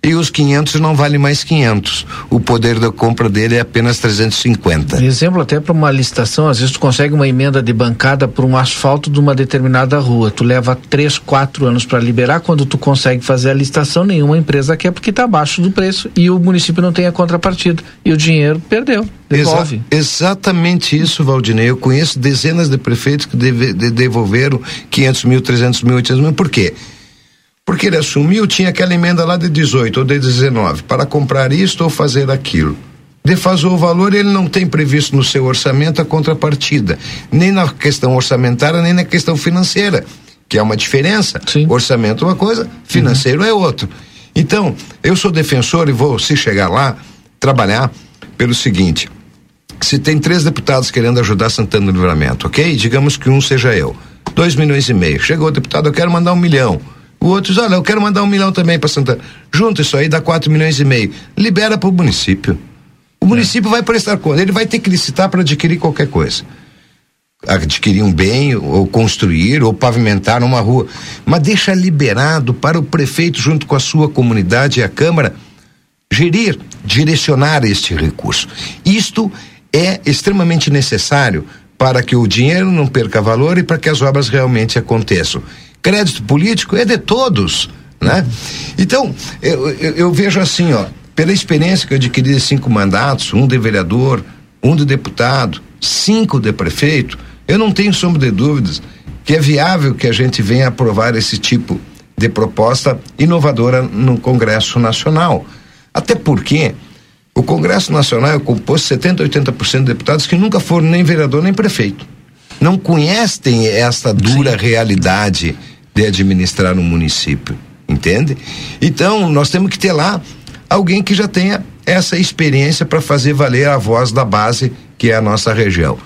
e os quinhentos não valem mais quinhentos. O poder da compra dele é apenas trezentos e cinquenta. Por exemplo, até para uma licitação, às vezes tu consegue uma emenda de bancada para um asfalto de uma determinada rua. Tu leva três, quatro anos para liberar. Quando tu consegue fazer a licitação, nenhuma empresa quer porque está abaixo do preço e o município não tem a contrapartida. E o dinheiro perdeu, devolve. Exa- exatamente isso, Valdinei. Eu conheço dezenas de prefeitos que deve, de, devolveram quinhentos mil, trezentos mil, oitocentos mil. Por quê? Porque ele assumiu, tinha aquela emenda lá de dezoito ou de dezenove, para comprar isto ou fazer aquilo. Defasou o valor e ele não tem previsto no seu orçamento a contrapartida, nem na questão orçamentária, nem na questão financeira, que é uma diferença. Sim. Orçamento é uma coisa, financeiro uhum. é outra. Então, eu sou defensor e vou, se chegar lá, trabalhar pelo seguinte: se tem três deputados querendo ajudar Santana do Livramento, ok? Digamos que um seja eu. Dois milhões e meio. Chegou o deputado, eu quero mandar um milhão. O outro diz, olha, eu quero mandar um milhão também para Santana. Junta isso aí, dá quatro milhões e meio. Libera para o município. O município é. vai prestar conta. Ele vai ter que licitar para adquirir qualquer coisa. Adquirir um bem, ou construir, ou pavimentar uma rua. Mas deixa liberado para o prefeito, junto com a sua comunidade e a Câmara, gerir, direcionar este recurso. Isto é extremamente necessário para que o dinheiro não perca valor e para que as obras realmente aconteçam. Crédito político é de todos, né? Então, eu, eu, eu vejo assim, ó, pela experiência que eu adquiri de cinco mandatos, um de vereador, um de deputado, cinco de prefeito, eu não tenho sombra de dúvidas que é viável que a gente venha aprovar esse tipo de proposta inovadora no Congresso Nacional. Até porque o Congresso Nacional é composto de setenta, oitenta por cento de deputados que nunca foram nem vereador nem prefeito. Não conhecem esta dura Sim. realidade de administrar um município, entende? Então, nós temos que ter lá alguém que já tenha essa experiência para fazer valer a voz da base, que é a nossa região.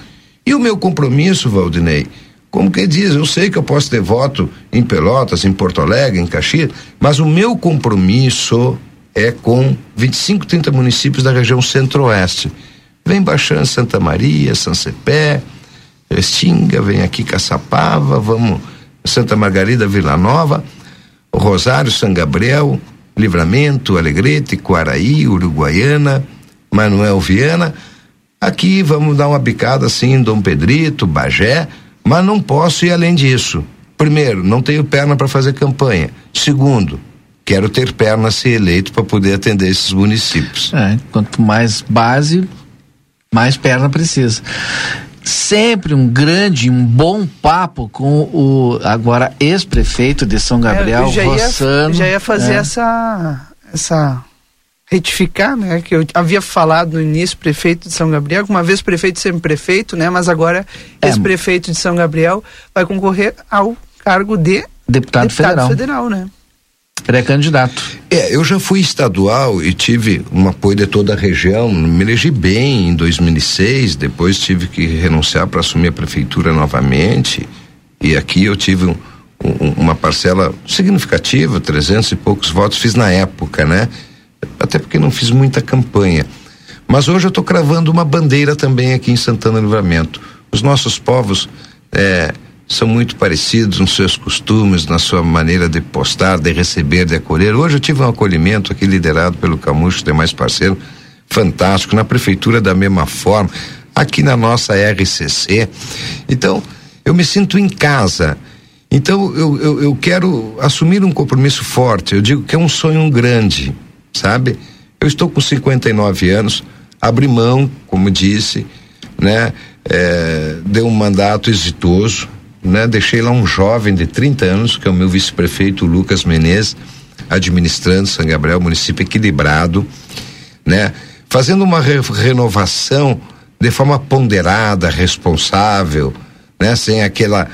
E o meu compromisso, Valdinei, como que diz, eu sei que eu posso ter voto em Pelotas, em Porto Alegre, em Caxias, mas o meu compromisso é com vinte e cinco, trinta municípios da região Centro-Oeste. Vem baixando Santa Maria, São Cepé, Restinga, vem aqui Caçapava, vamos Santa Margarida, Vila Nova, Rosário, São Gabriel, Livramento, Alegrete, Quaraí, Uruguaiana, Manuel Viana. Aqui vamos dar uma bicada assim em Dom Pedrito, Bagé, mas não posso ir além disso. Primeiro, não tenho perna para fazer campanha. Segundo, quero ter perna a ser eleito para poder atender esses municípios. É, quanto mais base, mais perna precisa. Sempre um grande, um bom papo com o agora ex-prefeito de São Gabriel, é, já Rossano. Ia, já ia fazer é. essa... essa... retificar, né, que eu havia falado no início, prefeito de São Gabriel, uma vez prefeito, sempre prefeito, né, mas agora é. esse prefeito de São Gabriel vai concorrer ao cargo de deputado, deputado federal. federal, né? Pré-candidato. É, eu já fui estadual e tive um apoio de toda a região, me elegi bem em dois mil e seis, depois tive que renunciar para assumir a prefeitura novamente, e aqui eu tive um, um, uma parcela significativa, trezentos e poucos votos, fiz na época, né? Até porque não fiz muita campanha. Mas hoje eu estou cravando uma bandeira também aqui em Santana do Livramento. Os nossos povos é, são muito parecidos nos seus costumes, na sua maneira de postar, de receber, de acolher. Hoje eu tive um acolhimento aqui liderado pelo Camucho e demais parceiros, fantástico, na prefeitura da mesma forma, aqui na nossa R C C. Então, eu me sinto em casa. Então, eu, eu, eu quero assumir um compromisso forte. Eu digo que é um sonho grande. Sabe? Eu estou com cinquenta e nove anos, abri mão, como disse, né? É, deu um mandato exitoso, né? Deixei lá um jovem de trinta anos, que é o meu vice-prefeito Lucas Menezes, administrando São Gabriel, município equilibrado, né? Fazendo uma re- renovação de forma ponderada, responsável, né? Sem aquela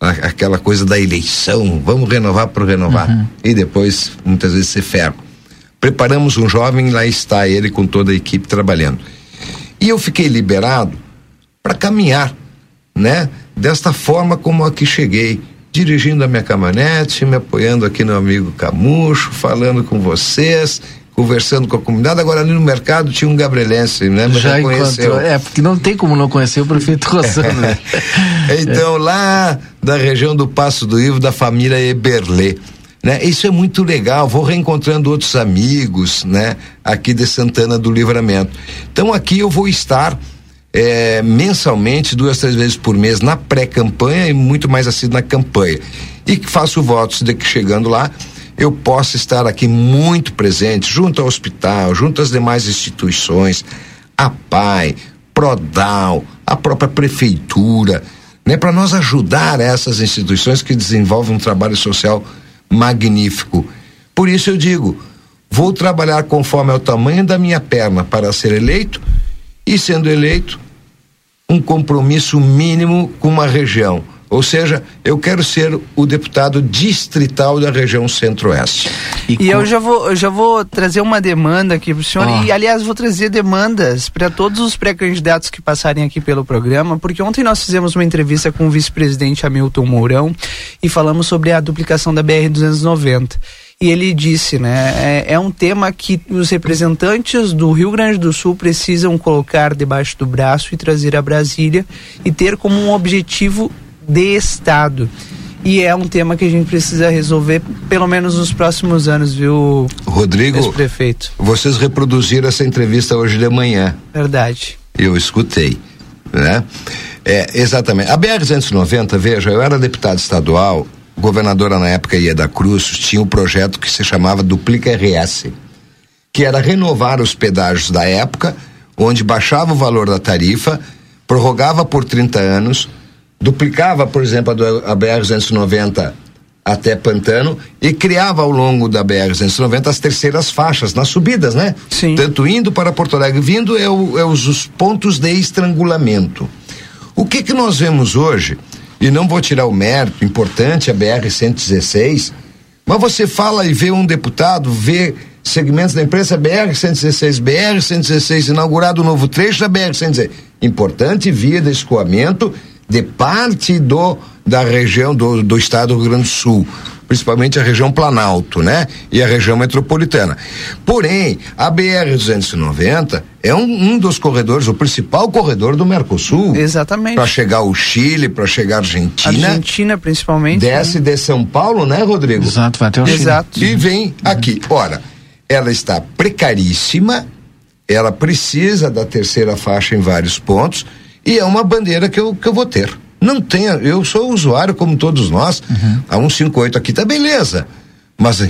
a, aquela coisa da eleição, vamos renovar por renovar. Uhum. E depois, muitas vezes, se ferra. Preparamos um jovem, lá está ele com toda a equipe trabalhando. E eu fiquei liberado para caminhar, né? Desta forma como aqui cheguei, dirigindo a minha caminhonete, me apoiando aqui no amigo Camucho, falando com vocês, conversando com a comunidade. Agora ali no mercado tinha um gabrielense, né? Mas já conheceu. É, porque não tem como não conhecer o prefeito Rossano. Né? Então, lá da região do Passo do Ivo, da família Eberlê. Né? Isso é muito legal, vou reencontrando outros amigos, né? Aqui de Santana do Livramento. Então aqui eu vou estar é, mensalmente, duas, três vezes por mês na pré-campanha e muito mais assim na campanha. E faço votos de que chegando lá eu possa estar aqui muito presente, junto ao hospital, junto às demais instituições, a P A I, Prodal, a própria prefeitura, né? Para nós ajudar essas instituições que desenvolvem um trabalho social magnífico. Por isso eu digo, vou trabalhar conforme é o tamanho da minha perna para ser eleito e, sendo eleito, um compromisso mínimo com uma região. Ou seja, eu quero ser o deputado distrital da região Centro-Oeste. E, e com... eu já vou, eu já vou trazer uma demanda aqui para o senhor, oh. e aliás vou trazer demandas para todos os pré-candidatos que passarem aqui pelo programa, porque ontem nós fizemos uma entrevista com o vice-presidente Hamilton Mourão e falamos sobre a duplicação da B R duzentos e noventa. E ele disse, né, é, é um tema que os representantes do Rio Grande do Sul precisam colocar debaixo do braço e trazer a Brasília e ter como um objetivo de Estado. E é um tema que a gente precisa resolver pelo menos nos próximos anos, viu, Rodrigo, prefeito? Vocês reproduziram essa entrevista hoje de manhã. Verdade. Eu escutei, né? É, exatamente. A B R duzentos e noventa, veja, eu era deputado estadual, governadora na época Ieda Cruz, tinha um projeto que se chamava Duplica R S, que era renovar os pedágios da época, onde baixava o valor da tarifa, prorrogava por trinta anos, duplicava, por exemplo, a, a B R duzentos e noventa até Pantano e criava ao longo da B R duzentos e noventa as terceiras faixas, nas subidas, né? Sim. Tanto indo para Porto Alegre, vindo é, o, é os, os pontos de estrangulamento. O que que nós vemos hoje, e não vou tirar o mérito, importante a B R cento e dezesseis, mas você fala e vê um deputado, vê segmentos da imprensa, B R cento e dezesseis, B R cento e dezesseis, inaugurado o novo trecho da B R cento e dezesseis. Importante via de escoamento de parte do, da região do, do estado do Rio Grande do Sul, principalmente a região Planalto, né? E a região metropolitana. Porém, a B R duzentos e noventa é um, um dos corredores, o principal corredor do Mercosul. Exatamente. Para chegar ao Chile, para chegar à Argentina. Argentina, principalmente. Desce, né? De São Paulo, né, Rodrigo? Exato, vai até o Chile. Exato. E vem aqui. Ora, ela está precaríssima, ela precisa da terceira faixa em vários pontos, e é uma bandeira que eu, que eu vou ter. Não tenho, eu sou usuário como todos nós, uhum. A cento e cinquenta e oito aqui tá beleza, mas